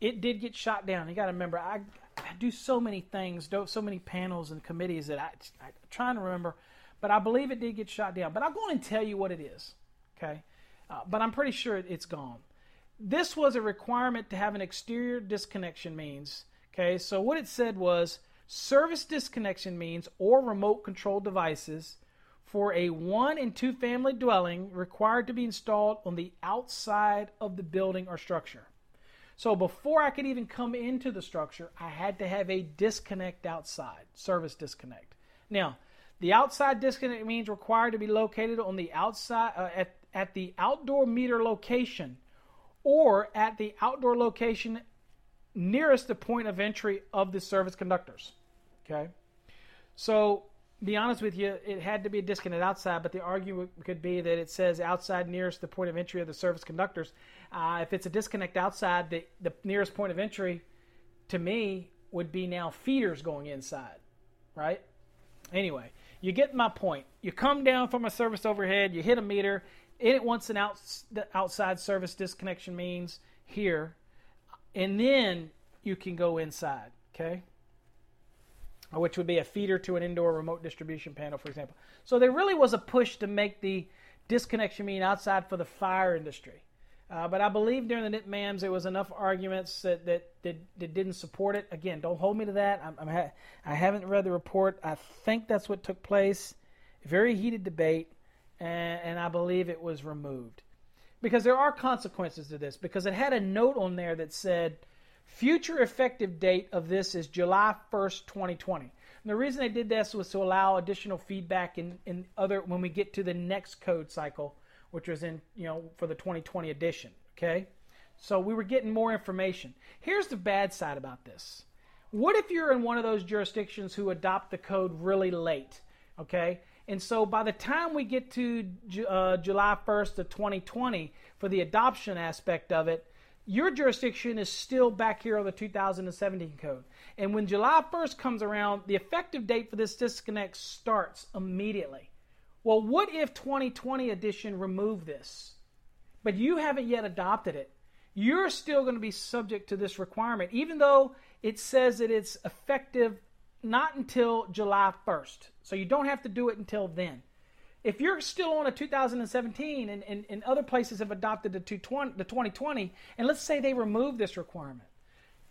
it did get shot down. You got to remember, I, I do so many things, do so many panels and committees that I, I'm trying to remember, but I believe it did get shot down. But I'll go and tell you what it is, okay? Uh, but I'm pretty sure it's gone. This was a requirement to have an exterior disconnection means, okay, so what it said was service disconnection means or remote control devices for a one and two family dwelling required to be installed on the outside of the building or structure. So before I could even come into the structure, I had to have a disconnect outside, service disconnect. Now, the outside disconnect means required to be located on the outside uh, at, at the outdoor meter location or at the outdoor location nearest the point of entry of the service conductors, okay? So, to be honest with you, it had to be a disconnect outside, but the argument could be that it says outside nearest the point of entry of the service conductors. Uh, if it's a disconnect outside, the, the nearest point of entry, to me, would be now feeders going inside, right? Anyway, you get my point. You come down from a service overhead, you hit a meter, it wants an out, the outside service disconnection means here, and then you can go inside, okay? Which would be a feeder to an indoor remote distribution panel, for example. So there really was a push to make the disconnection mean outside for the fire industry. Uh, but I believe during the N I T MAMs there was enough arguments that that, that that didn't support it. Again, don't hold me to that. I'm, I'm ha I haven't read the report. I think that's what took place. Very heated debate. And I believe it was removed because there are consequences to this, because it had a note on there that said future effective date of this is July first, twenty twenty. And the reason they did this was to allow additional feedback in, in other, when we get to the next code cycle, which was in, you know, for the twenty twenty edition. Okay. So we were getting more information. Here's the bad side about this. What if you're in one of those jurisdictions who adopt the code really late? Okay. And so by the time we get to uh, July first of twenty twenty for the adoption aspect of it, your jurisdiction is still back here on the two thousand seventeen code. And when July first comes around, the effective date for this disconnect starts immediately. Well, what if twenty twenty edition removed this, but you haven't yet adopted it? You're still going to be subject to this requirement, even though it says that it's effective not until July first. So you don't have to do it until then. If you're still on a two thousand seventeen and, and, and other places have adopted the, two twenty, the twenty twenty, and let's say they remove this requirement,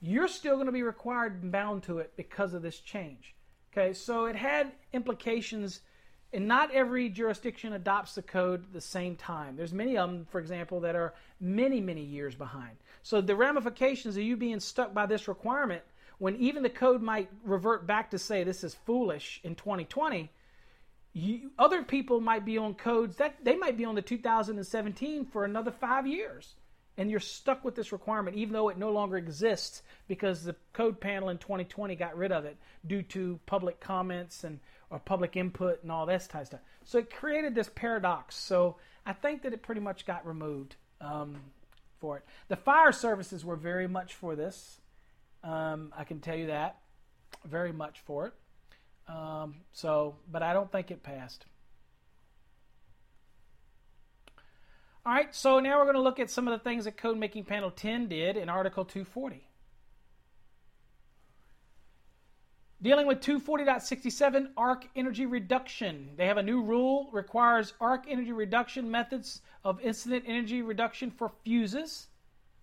you're still going to be required and bound to it because of this change. Okay, so it had implications, and not every jurisdiction adopts the code at the same time. There's many of them, for example, that are many, many years behind. So the ramifications of you being stuck by this requirement, when even the code might revert back to say this is foolish in twenty twenty, you, other people might be on codes that they might be on the two thousand seventeen for another five years. And you're stuck with this requirement, even though it no longer exists because the code panel in twenty twenty got rid of it due to public comments and or public input and all that type of stuff. So it created this paradox. So I think that it pretty much got removed um, for it. The fire services were very much for this. Um, I can tell you that, very much for it. Um, so, but I don't think it passed. All right, so now we're going to look at some of the things that Code Making Panel ten did in Article two forty. Dealing with two forty point sixty-seven, arc energy reduction. They have a new rule, requires arc energy reduction methods of incident energy reduction for fuses.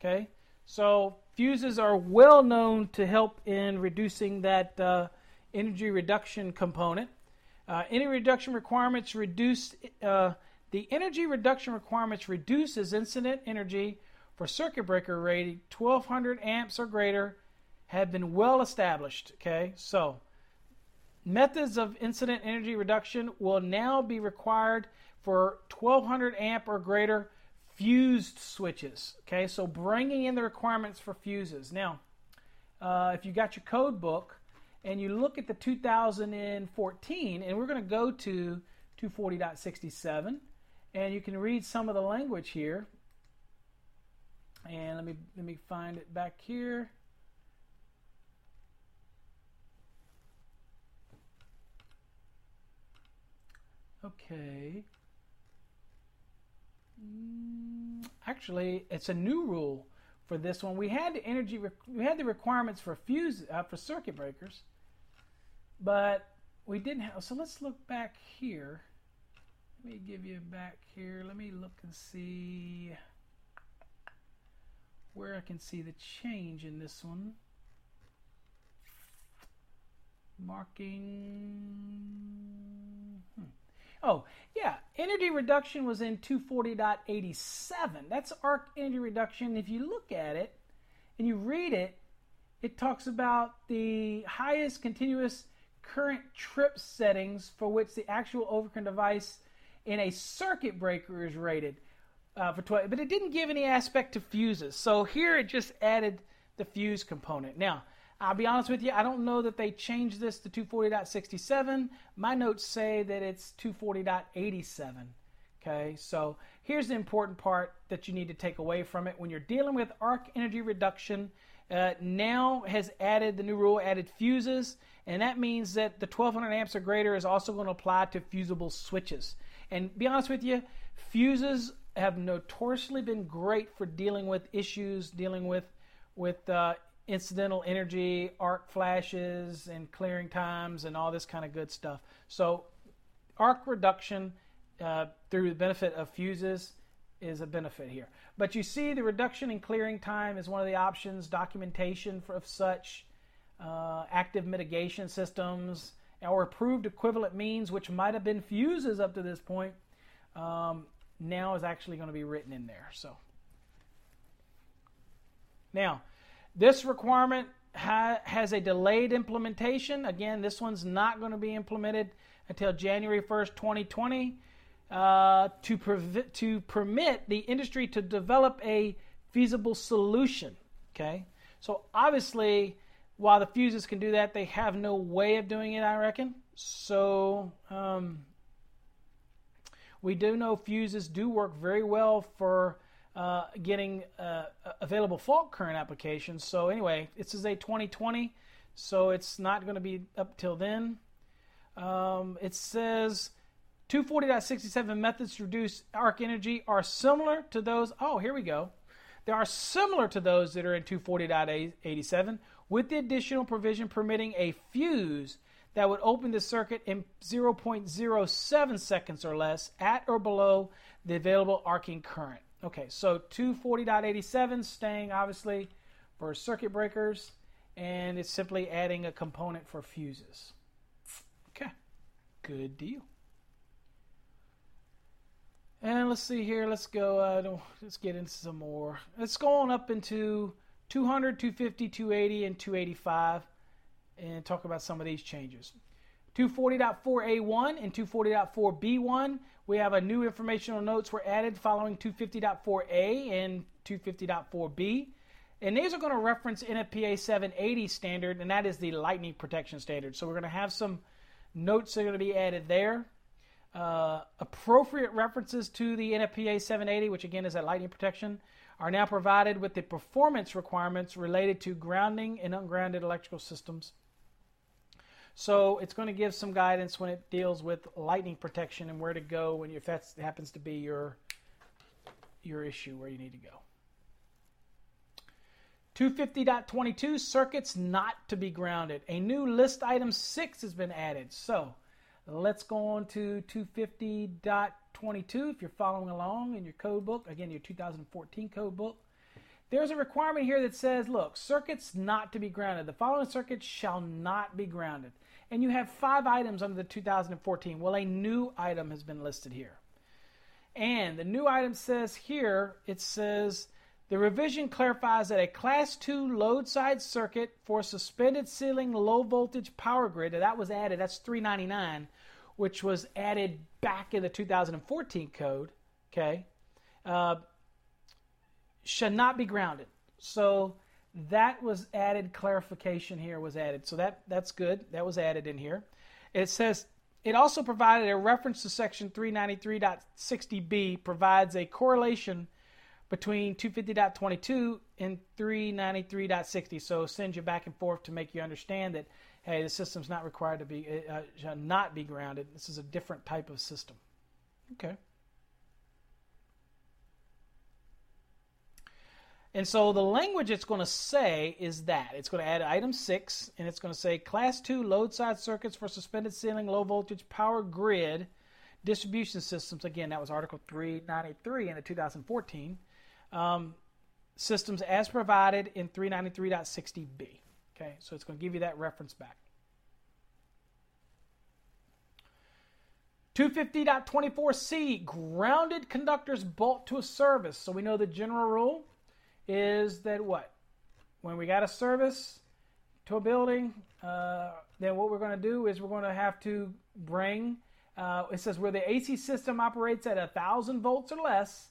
Okay, so fuses are well known to help in reducing that uh, energy reduction component. Uh, energy reduction requirements reduce, uh, the energy reduction requirements reduces incident energy for circuit breaker rating twelve hundred amps or greater have been well established, okay? So, methods of incident energy reduction will now be required for twelve hundred amp or greater fused switches, okay? So, bringing in the requirements for fuses. Now, uh, if you got your code book and you look at the two thousand fourteen, and we're going to go to two forty point sixty-seven, and you can read some of the language here. And let me, let me find it back here. Okay. Actually, it's a new rule for this one. We had the energy, we had the requirements for fuse uh, for circuit breakers, but we didn't have. So let's look back here. Let me give you back here. Let me look and see where I can see the change in this one. Marking. Hmm. Oh, yeah, energy reduction was in two forty point eighty-seven. That's arc energy reduction. If you look at it and you read it, it talks about the highest continuous current trip settings for which the actual overcurrent device in a circuit breaker is rated uh, for twelve. But it didn't give any aspect to fuses. So here it just added the fuse component. Now, I'll be honest with you, I don't know that they changed this to two forty point sixty-seven. My notes say that it's two forty point eighty-seven, okay? So here's the important part that you need to take away from it. When you're dealing with arc energy reduction, uh, now has added, the new rule added fuses, and that means that the twelve hundred amps or greater is also going to apply to fusible switches. And be honest with you, fuses have notoriously been great for dealing with issues, dealing with, with uh, incidental energy, arc flashes, and clearing times, and all this kind of good stuff. So arc reduction uh, through the benefit of fuses is a benefit here. But you see the reduction in clearing time is one of the options, documentation for, of such, uh, active mitigation systems, or approved equivalent means, which might have been fuses up to this point, um, now is actually going to be written in there. So now, this requirement ha has a delayed implementation. Again, this one's not going to be implemented until January first, twenty twenty, uh, to, to permit the industry to develop a feasible solution, okay? So obviously, while the fuses can do that, they have no way of doing it, I reckon. So um, we do know fuses do work very well for Uh, getting uh, available fault current applications. So anyway, this is a twenty twenty, so it's not going to be up till then. Um, it says two forty point sixty-seven methods to reduce arc energy are similar to those. Oh, here we go. They are similar to those that are in two forty point eighty-seven, with the additional provision permitting a fuse that would open the circuit in zero point zero seven seconds or less at or below the available arcing current. Okay, so two forty point eighty-seven staying obviously for circuit breakers, and it's simply adding a component for fuses. Okay, good deal. And let's see here. Let's go. Uh, don't, let's get into some more. Let's go on up into two hundred, two fifty, two eighty, and two eighty-five, and talk about some of these changes. two forty point four A one and two forty point four B one. We have a new informational notes were added following two fifty point four A and two fifty point four B. And these are going to reference N F P A seven eighty standard, and that is the lightning protection standard. So we're going to have some notes that are going to be added there. Uh, appropriate references to the N F P A seven eighty, which again is that lightning protection, are now provided with the performance requirements related to grounding and ungrounded electrical systems. So it's going to give some guidance when it deals with lightning protection and where to go when you, if that happens to be your, your issue, where you need to go. two fifty point twenty-two, circuits not to be grounded. A new list item six has been added. So let's go on to two fifty point twenty-two. If you're following along in your code book, again, your two thousand fourteen code book, there's a requirement here that says, look, circuits not to be grounded. The following circuits shall not be grounded. And you have five items under the two thousand fourteen. Well, a new item has been listed here. And the new item says here, it says, the revision clarifies that a Class two load-side circuit for suspended ceiling low-voltage power grid, that was added, that's three ninety-nine, which was added back in the two thousand fourteen code, okay, uh, should not be grounded. So that was added, clarification here was added. So that, that's good, that was added in here. It says, it also provided a reference to section three ninety-three point sixty B, provides a correlation between two fifty point twenty-two and three ninety-three point sixty. So sends you back and forth to make you understand that, hey, the system's not required to be, uh, shall not be grounded. This is a different type of system. Okay. And so the language it's going to say is that. It's going to add item six, and it's going to say Class two load-side circuits for suspended ceiling low-voltage power grid distribution systems. Again, that was Article three ninety-three in the two thousand fourteen. Um, systems as provided in three ninety-three point sixty B. Okay, so it's going to give you that reference back. two fifty point twenty-four C, grounded conductors bolt to a service. So we know the general rule is that what? When we got a service to a building, uh, then what we're going to do is we're going to have to bring, uh, it says where the A C system operates at one thousand volts or less,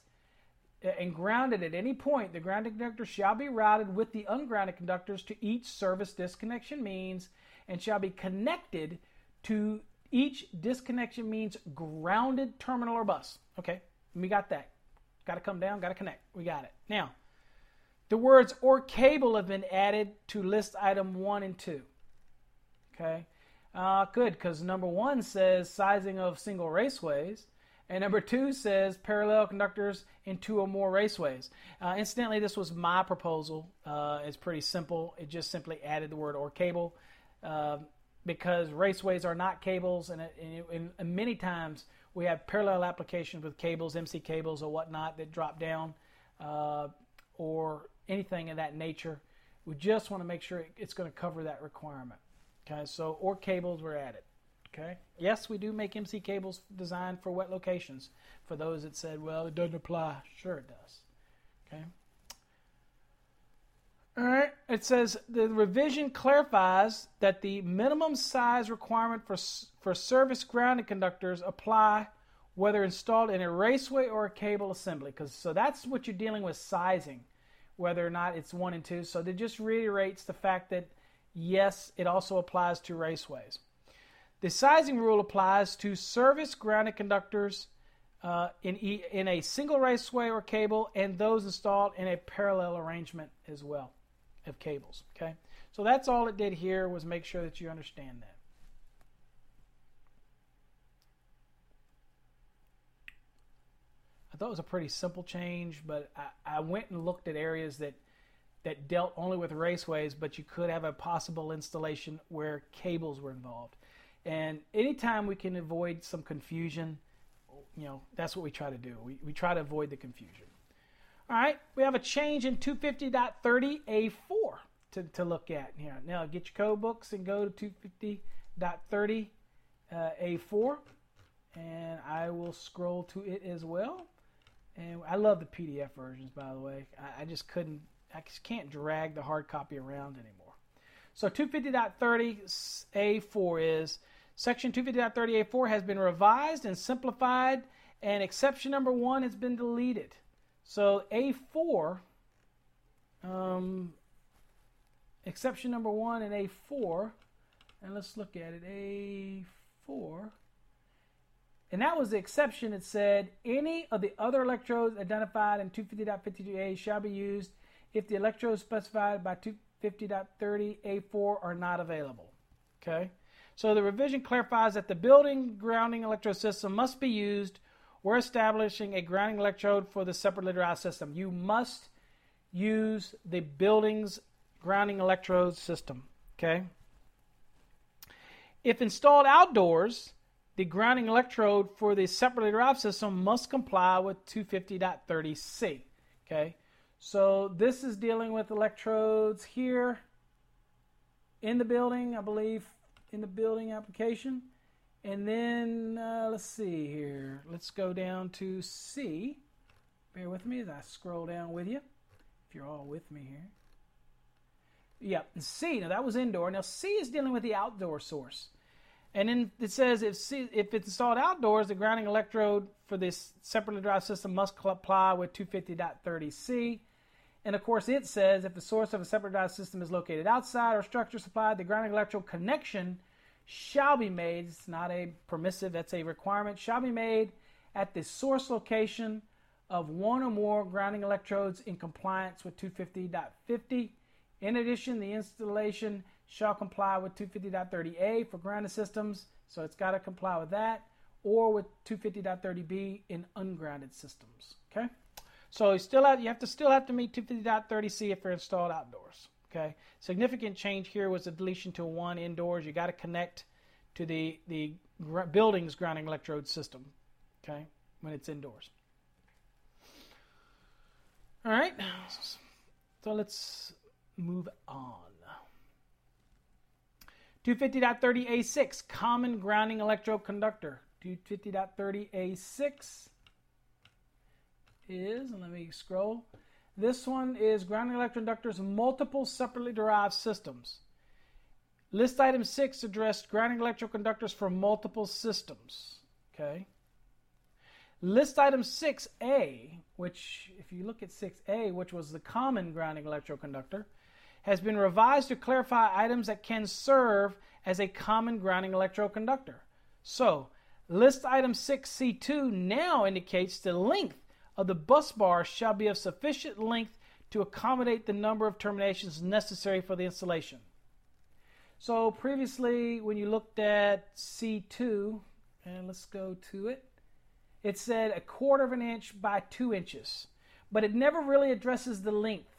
and grounded at any point, the grounded conductor shall be routed with the ungrounded conductors to each service disconnection means and shall be connected to each disconnection means grounded terminal or bus. Okay, we got that. Got to come down, got to connect. We got it. Now, the words or cable have been added to list item one and two. Okay, uh, good, because number one says sizing of single raceways. And number two says parallel conductors in two or more raceways. Uh, incidentally, this was my proposal. Uh, it's pretty simple. It just simply added the word or cable uh, because raceways are not cables. And, and, and many times we have parallel applications with cables, M C cables or whatnot that drop down uh, or anything of that nature. We just want to make sure it's going to cover that requirement. Okay, so or cables were added. Okay. Yes, we do make M C cables designed for wet locations. For those that said, well, it doesn't apply. Sure it does. Okay. All right. It says the revision clarifies that the minimum size requirement for, for service grounded conductors apply whether installed in a raceway or a cable assembly. Because so that's what you're dealing with sizing, whether or not it's one and two. So it just reiterates the fact that, yes, it also applies to raceways. The sizing rule applies to service grounded conductors uh, in, e- in a single raceway or cable and those installed in a parallel arrangement as well of cables. Okay, so that's all it did here was make sure that you understand that. I thought it was a pretty simple change, but I, I went and looked at areas that, that dealt only with raceways, but you could have a possible installation where cables were involved. And anytime we can avoid some confusion, you know, that's what we try to do. We, we try to avoid the confusion. All right, we have a change in two fifty point thirty A four to, to look at here. Now get your code books and go to two fifty point thirty A four, uh, and I will scroll to it as well. And I love the P D F versions, by the way. I, I just couldn't, I just can't drag the hard copy around anymore. So two fifty point thirty A four is, section two fifty point thirty A four has been revised and simplified, and exception number one has been deleted. So A four, um, exception number one and A four, and let's look at it, A four. And that was the exception that said any of the other electrodes identified in two fifty point fifty-two A shall be used if the electrodes specified by two fifty point thirty A four are not available. Okay? So the revision clarifies that the building grounding electrode system must be used. We're establishing a grounding electrode for the separate liberalized system. You must use the building's grounding electrode system. Okay? If installed outdoors, the grounding electrode for the separately derived system must comply with two fifty point thirty C. Okay, so this is dealing with electrodes here in the building, I believe, in the building application. And then uh, let's see here. Let's go down to C. Bear with me as I scroll down with you, if you're all with me here. Yep, and C. Now that was indoor. Now C is dealing with the outdoor source. And then it says if C, if it's installed outdoors, the grounding electrode for this separately derived system must comply with two fifty point thirty C. And of course it says if the source of a separately derived system is located outside or structure supplied, the grounding electrode connection shall be made. It's not a permissive, that's a requirement. Shall be made at the source location of one or more grounding electrodes in compliance with two fifty point fifty. In addition, the installation shall comply with two fifty point thirty A for grounded systems, so it's got to comply with that, or with two fifty point thirty B in ungrounded systems. Okay, so you still have you have to still have to meet two fifty point thirty C if you're installed outdoors. Okay, significant change here was the deletion to one indoors. You got to connect to the the gr building's grounding electrode system. Okay, when it's indoors. All right, so let's move on. two fifty point thirty A six, common grounding electrode conductor. two fifty point thirty A six is, and let me scroll. This one is grounding electrode conductors, multiple separately derived systems. List item six addressed grounding electrode conductors for multiple systems. Okay. List item six A, which, if you look at six A, which was the common grounding electrode conductor, has been revised to clarify items that can serve as a common grounding electrode conductor. So, list item six C two now indicates the length of the bus bar shall be of sufficient length to accommodate the number of terminations necessary for the installation. So, previously, when you looked at C two, and let's go to it, it said a quarter of an inch by two inches, but it never really addresses the length.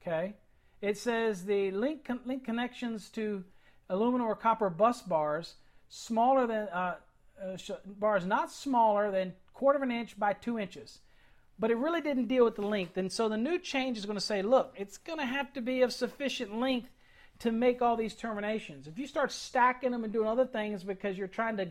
Okay? It says the link, con link connections to aluminum or copper bus bars smaller than uh, uh, sh bars not smaller than quarter of an inch by two inches, but it really didn't deal with the length. And so the new change is going to say, look, it's going to have to be of sufficient length to make all these terminations. If you start stacking them and doing other things because you're trying to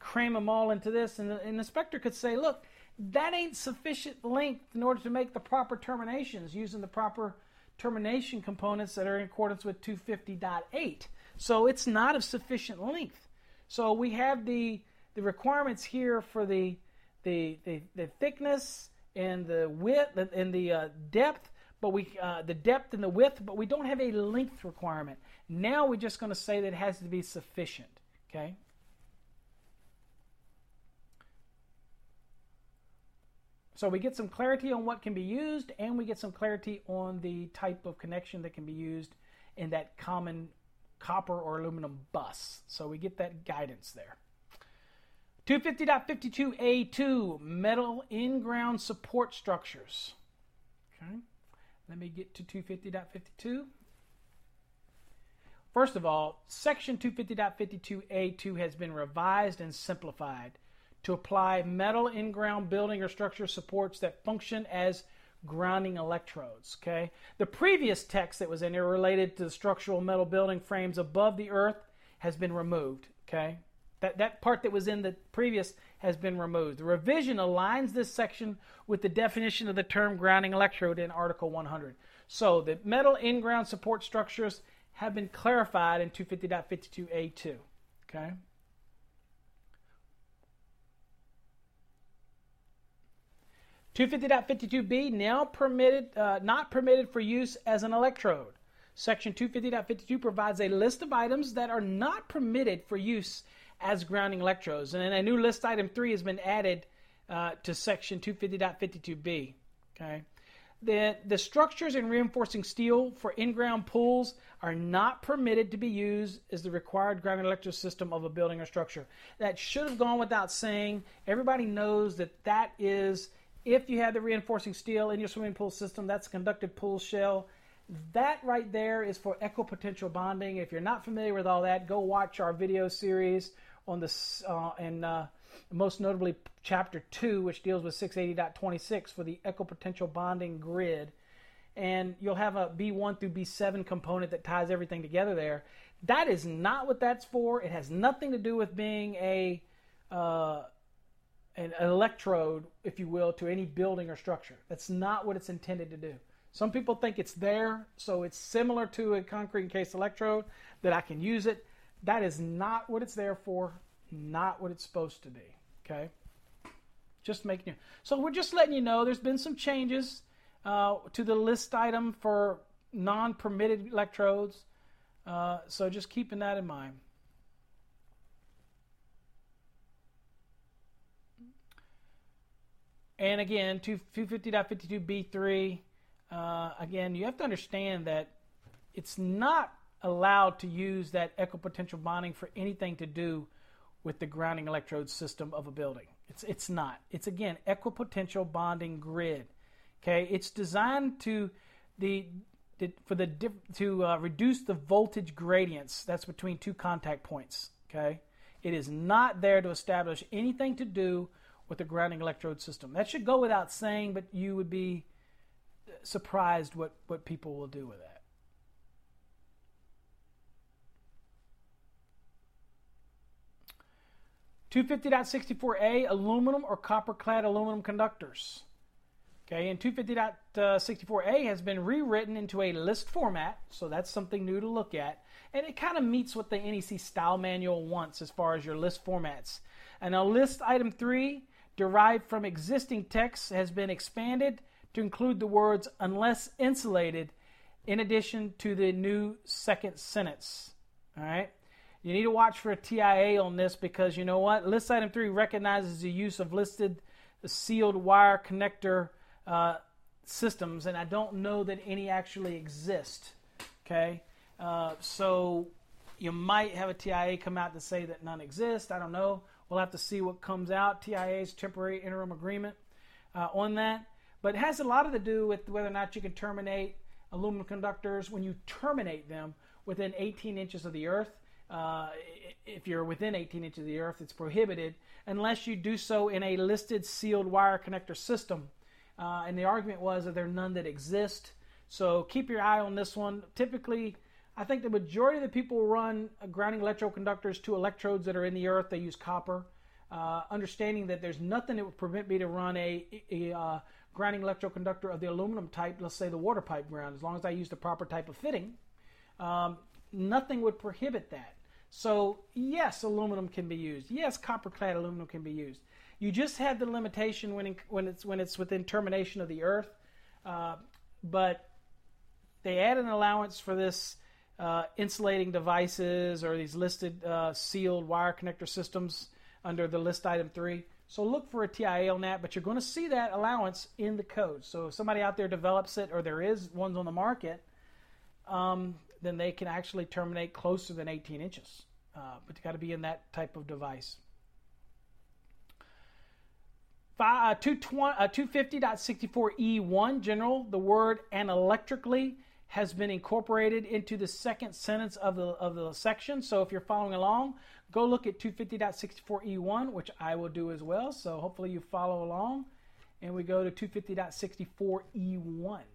cram them all into this, and the, and the inspector could say, look, that ain't sufficient length in order to make the proper terminations using the proper termination components that are in accordance with two fifty point eight. So it's not of sufficient length. So we have the the requirements here for the the the, the thickness and the width and the uh, depth, but we uh, the depth and the width, but we don't have a length requirement. Now we're just going to say that it has to be sufficient. Okay. So we get some clarity on what can be used, and we get some clarity on the type of connection that can be used in that common copper or aluminum bus. So we get that guidance there. two fifty point fifty-two A two, metal in-ground support structures. Okay, let me get to two fifty point fifty-two. First of all, section two fifty point fifty-two A two has been revised and simplified to apply metal in-ground building or structure supports that function as grounding electrodes, okay? The previous text that was in here related to the structural metal building frames above the earth has been removed, okay? That, that part that was in the previous has been removed. The revision aligns this section with the definition of the term grounding electrode in Article one hundred. So the metal in-ground support structures have been clarified in two fifty point fifty-two A two, okay? two fifty point fifty-two B, now permitted, uh, not permitted for use as an electrode. Section two fifty point fifty-two provides a list of items that are not permitted for use as grounding electrodes. And then a new list item three has been added uh, to section two fifty point fifty-two B. Okay. The, the structures in reinforcing steel for in-ground pools are not permitted to be used as the required grounding electrical system of a building or structure. That should have gone without saying. Everybody knows that that is, if you have the reinforcing steel in your swimming pool system, that's a conductive pool shell. That right there is for equipotential bonding. If you're not familiar with all that, go watch our video series on this, uh, and uh, most notably Chapter two, which deals with six eighty point twenty-six for the equipotential bonding grid. And you'll have a B one through B seven component that ties everything together there. That is not what that's for. It has nothing to do with being a uh, an electrode, if you will, to any building or structure. That's not what it's intended to do. Some people think it's there, so it's similar to a concrete encased electrode, that I can use it. That is not what it's there for, not what it's supposed to be, okay? Just making you. So we're just letting you know there's been some changes uh, to the list item for non-permitted electrodes, uh, so just keeping that in mind. And again, two fifty point fifty-two B three, Uh, again, you have to understand that it's not allowed to use that equipotential bonding for anything to do with the grounding electrode system of a building. It's it's not. It's, again, equipotential bonding grid. Okay, it's designed to the, the for the to uh, reduce the voltage gradients that's between two contact points. Okay, it is not there to establish anything to do with the grounding electrode system. That should go without saying, but you would be surprised what what people will do with that. two fifty point sixty-four A, aluminum or copper clad aluminum conductors. Okay, and two fifty point sixty-four A has been rewritten into a list format, so that's something new to look at, and it kind of meets what the N E C style manual wants as far as your list formats. And now list item three, derived from existing texts, has been expanded to include the words "unless insulated" in addition to the new second sentence. All right, you need to watch for a T I A on this, because you know what? List item three recognizes the use of listed sealed wire connector uh, systems, and I don't know that any actually exist. Okay, uh, so you might have a T I A come out to say that none exist. I don't know. We'll have to see what comes out. T I A's temporary interim agreement uh, on that. But it has a lot to do with whether or not you can terminate aluminum conductors when you terminate them within eighteen inches of the earth. Uh, if you're within eighteen inches of the earth, it's prohibited unless you do so in a listed sealed wire connector system. Uh, and the argument was that there are none that exist. So keep your eye on this one. Typically, I think the majority of the people run grounding electroconductors to electrodes that are in the earth. They use copper, uh, understanding that there's nothing that would prevent me to run a... a uh, grounding electroconductor of the aluminum type, let's say the water pipe ground, as long as I use the proper type of fitting. Um, nothing would prohibit that. So yes, aluminum can be used. Yes, copper clad aluminum can be used. You just have the limitation when, in, when, it's, when it's within termination of the earth, uh, but they add an allowance for this uh, insulating devices or these listed uh, sealed wire connector systems under the list item three. So look for a T I A on that, but you're going to see that allowance in the code. So if somebody out there develops it, or there is ones on the market, um, then they can actually terminate closer than eighteen inches. Uh, but you got to be in that type of device. Uh, two fifty point sixty-four E one, general, the word "and electrically" has been incorporated into the second sentence of the, of the section. So if you're following along, go look at two fifty point sixty-four E one, which I will do as well. So hopefully you follow along. And we go to two fifty point sixty-four E one.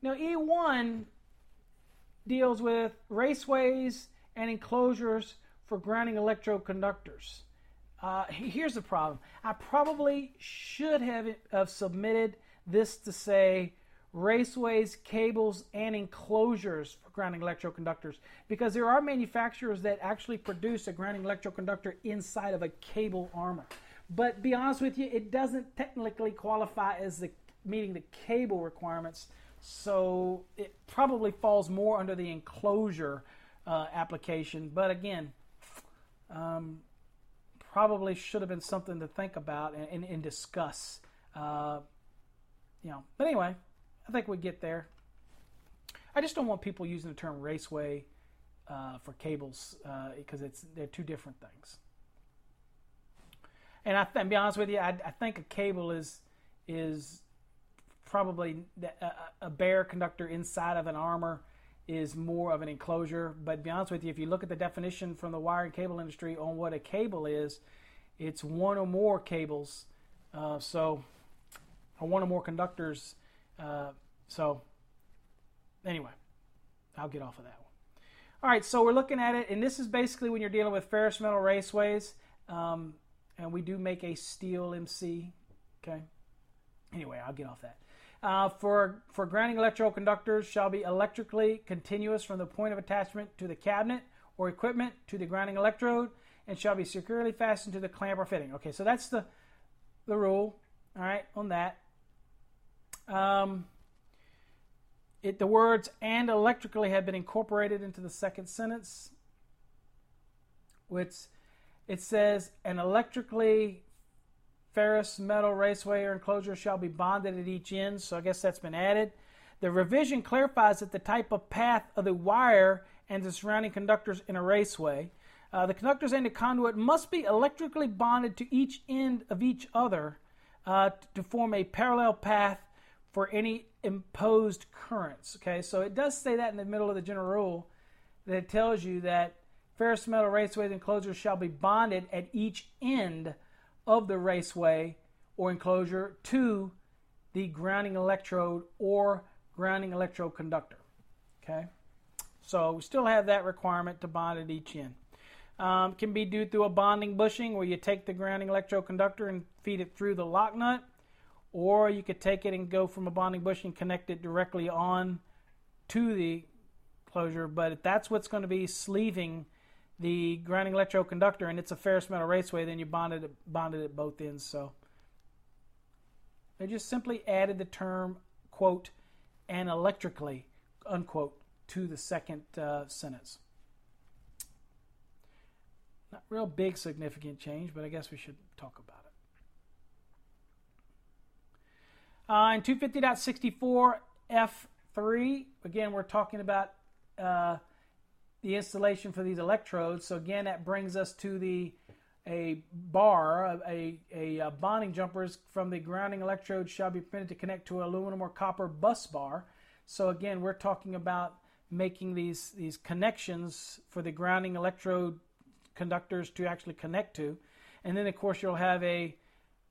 Now E one deals with raceways and enclosures for grounding electrode conductors. Uh, here's the problem. I probably should have, have submitted this to say raceways, cables, and enclosures for grounding electroconductors, because there are manufacturers that actually produce a grounding electroconductor inside of a cable armor. But be honest with you, it doesn't technically qualify as the, meeting the cable requirements, so it probably falls more under the enclosure uh, application. But again, um, probably should have been something to think about and, and, and discuss. Uh, you know, but anyway, I think we get there. I just don't want people using the term raceway uh, for cables uh, because it's they're two different things. And I th- be honest with you, I, I think a cable is is probably a, a bare conductor inside of an armor is more of an enclosure. But to be honest with you, if you look at the definition from the wire and cable industry on what a cable is, it's one or more cables, uh, so or one or more conductors. Uh, so anyway, I'll get off of that one. All right, so we're looking at it, and this is basically when you're dealing with ferrous metal raceways. Um, And we do make a steel M C, okay? Anyway, I'll get off that. Uh, for, for grounding electrical conductors shall be electrically continuous from the point of attachment to the cabinet or equipment to the grounding electrode and shall be securely fastened to the clamp or fitting. Okay, so that's the, the rule, all right, on that. Um, it, the words and electrically have been incorporated into the second sentence, which... It says, an electrically ferrous metal raceway or enclosure shall be bonded at each end. So I guess that's been added. The revision clarifies that the type of path of the wire and the surrounding conductors in a raceway. Uh, the conductors and the conduit must be electrically bonded to each end of each other uh, to form a parallel path for any imposed currents. Okay, so it does say that in the middle of the general rule that it tells you that ferrous metal raceways enclosures shall be bonded at each end of the raceway or enclosure to the grounding electrode or grounding electrode conductor. Okay, so we still have that requirement to bond at each end. Um, can be due through a bonding bushing where you take the grounding electrode conductor and feed it through the lock nut, or you could take it and go from a bonding bushing and connect it directly on to the enclosure. But that's what's going to be sleeving the grounding electrode conductor, and it's a ferrous metal raceway, then you bonded it, bonded at both ends. So they just simply added the term, quote, and electrically, unquote, to the second uh, sentence. Not real big significant change, but I guess we should talk about it. Uh, in two fifty point six four F three, again, we're talking about uh, the installation for these electrodes. So again, that brings us to the a bar, a, a, a bonding jumpers from the grounding electrode shall be permitted to connect to an aluminum or copper bus bar. So again, we're talking about making these, these connections for the grounding electrode conductors to actually connect to. And then of course you'll have a,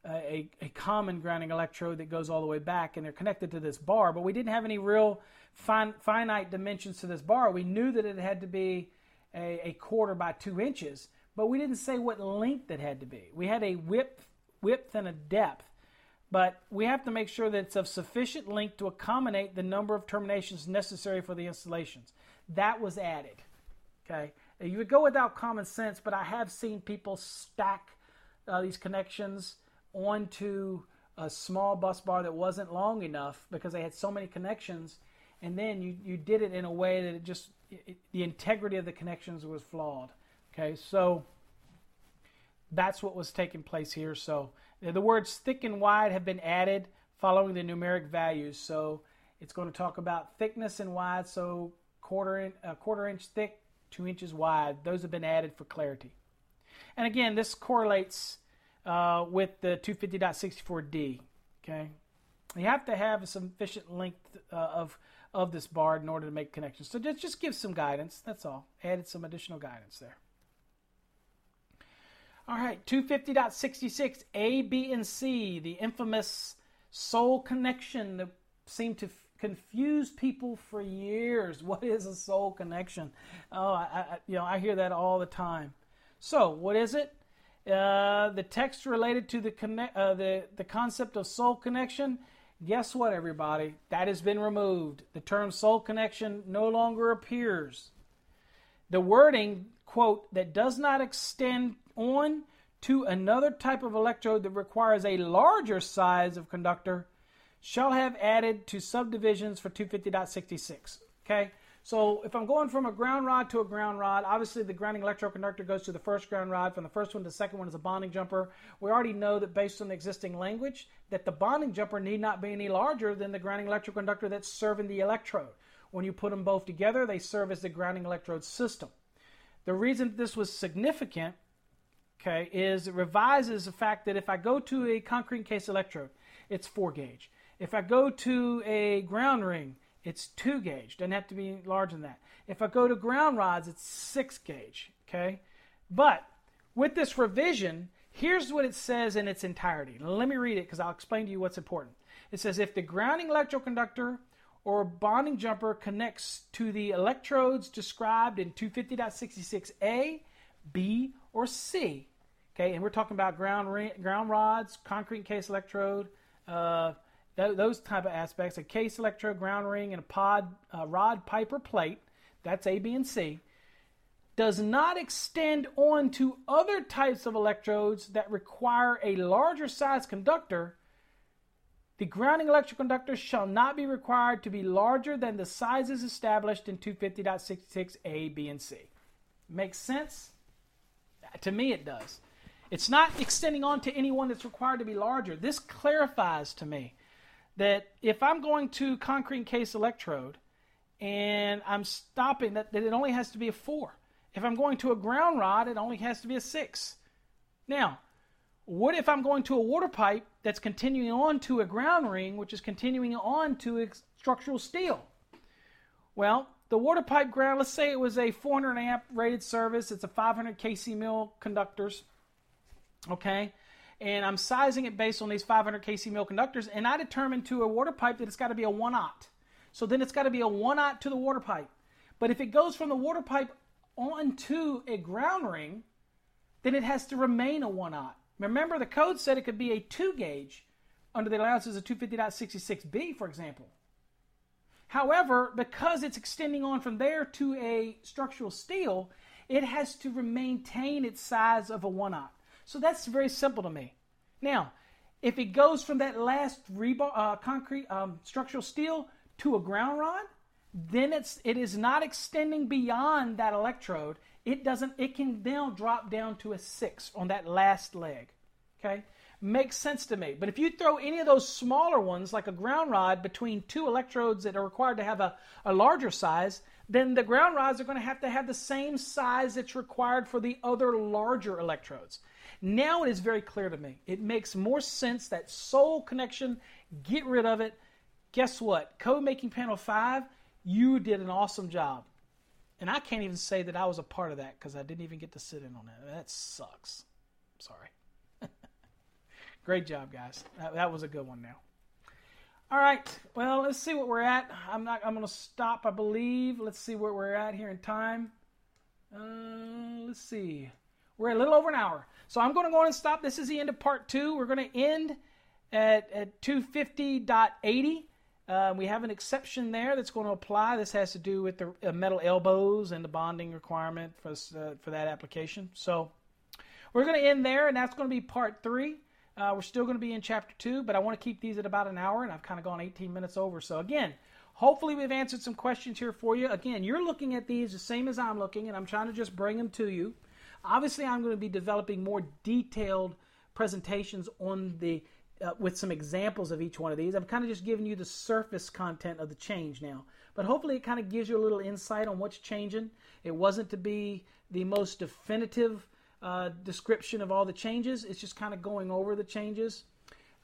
a, a common grounding electrode that goes all the way back and they're connected to this bar, but we didn't have any real Fin- finite dimensions to this bar. We knew that it had to be a, a quarter by two inches, but we didn't say what length it had to be. We had a width, width and a depth, but we have to make sure that it's of sufficient length to accommodate the number of terminations necessary for the installations. That was added. Okay, you would go without common sense, but I have seen people stack uh, these connections onto a small bus bar that wasn't long enough because they had so many connections. And then you, you did it in a way that it just, it, the integrity of the connections was flawed. Okay, so that's what was taking place here. So the words thick and wide have been added following the numeric values. So it's going to talk about thickness and wide. So quarter, in, uh, quarter inch thick, two inches wide. Those have been added for clarity. And again, this correlates uh, with the two fifty point six four D. Okay, you have to have a sufficient length uh, of of this bar in order to make connections. So just, just give some guidance, that's all. Added some additional guidance there. All right, two fifty point six six, A, B, and C, the infamous sole connection that seemed to f- confuse people for years. What is a sole connection? Oh, I, I, you know, I hear that all the time. So what is it? Uh, the text related to the, connect, uh, the, the concept of sole connection. Guess what, everybody? That has been removed. The term sole connection no longer appears. The wording, quote, that does not extend on to another type of electrode that requires a larger size of conductor shall have added to subdivisions for two fifty point six six. Okay, So if I'm going from a ground rod to a ground rod, obviously the grounding electroconductor goes to the first ground rod. From the first one to the second one is a bonding jumper. We already know that based on the existing language that the bonding jumper need not be any larger than the grounding electroconductor that's serving the electrode. When you put them both together, they serve as the grounding electrode system. The reason this was significant, okay, is it revises the fact that if I go to a concrete case electrode, it's four gauge. If I go to a ground ring, it's two gauge. Doesn't have to be larger than that. If I go to ground rods, it's six gauge, okay? But with this revision, here's what it says in its entirety. Let me read it because I'll explain to you what's important. It says, if the grounding electroconductor or bonding jumper connects to the electrodes described in two fifty point sixty-six A, B, or C, okay, and we're talking about ground, ground rods, concrete case electrode, uh, th those type of aspects, a case electrode, ground ring, and a pod, uh, rod, pipe, or plate, that's A, B, and C, does not extend on to other types of electrodes that require a larger size conductor, the grounding electroconductor shall not be required to be larger than the sizes established in two fifty point sixty-six A, B, and C. Makes sense? To me, it does. It's not extending on to anyone that's required to be larger. This clarifies to me that if I'm going to concrete case electrode and I'm stopping, that, that it only has to be a four. If I'm going to a ground rod, it only has to be a six. Now, what if I'm going to a water pipe that's continuing on to a ground ring, which is continuing on to structural steel? Well, the water pipe ground, let's say it was a four hundred amp rated service. It's a five hundred K C mil conductors, okay? And I'm sizing it based on these five hundred K C mil conductors, and I determined to a water pipe that it's got to be a one aught. So then it's got to be a one aught to the water pipe. But if it goes from the water pipe onto a ground ring, then it has to remain a one aught. Remember, the code said it could be a two gauge under the allowances of two fifty point sixty-six B, for example. However, because it's extending on from there to a structural steel, it has to maintain its size of a one aught. So that's very simple to me. Now, if it goes from that last rebar, uh, concrete um, structural steel to a ground rod, then it's, it is not extending beyond that electrode. It doesn't, it can now drop down to a six on that last leg, okay? Makes sense to me. But if you throw any of those smaller ones, like a ground rod, between two electrodes that are required to have a, a larger size, then the ground rods are going to have to have the same size that's required for the other larger electrodes. Now it is very clear to me. It makes more sense, that sole connection, get rid of it. Guess what? Code Making Panel five, you did an awesome job. And I can't even say that I was a part of that because I didn't even get to sit in on that. That sucks. Sorry. Great job, guys. That, that was a good one now. All right. Well, let's see what we're at. I'm not. I'm going to stop, I believe. Let's see where we're at here in time. Uh, let's see. We're a little over an hour. So I'm going to go ahead and stop. This is the end of part two. We're going to end at, at two fifty point eighty. Uh, we have an exception there that's going to apply. This has to do with the uh, metal elbows and the bonding requirement for, uh, for that application. So we're going to end there, and that's going to be part three. Uh, we're still going to be in chapter two, but I want to keep these at about an hour, and I've kind of gone eighteen minutes over. So again, hopefully we've answered some questions here for you. Again, you're looking at these the same as I'm looking, and I'm trying to just bring them to you. Obviously, I'm going to be developing more detailed presentations on the Uh, with some examples of each one of these. I'm kind of just giving you the surface content of the change now. But hopefully it kind of gives you a little insight on what's changing. It wasn't to be the most definitive uh, description of all the changes. It's just kind of going over the changes.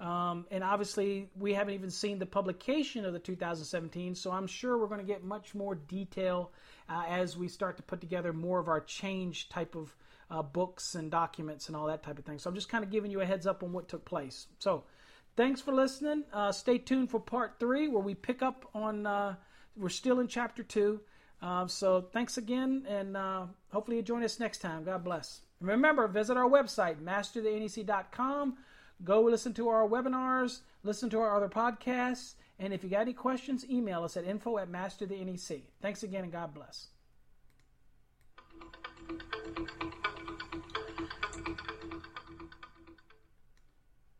Um, and obviously we haven't even seen the publication of the two thousand seventeen, so I'm sure we're going to get much more detail uh, as we start to put together more of our change type of Uh, books and documents and all that type of thing. So I'm just kind of giving you a heads up on what took place. So thanks for listening. Uh, stay tuned for part three, where we pick up on, uh, we're still in chapter two. Uh, so thanks again, and uh, hopefully you join us next time. God bless. And remember, visit our website, master the N E C dot com. Go listen to our webinars, listen to our other podcasts, and if you got any questions, email us at info at master the N E C. Thanks again, and God bless.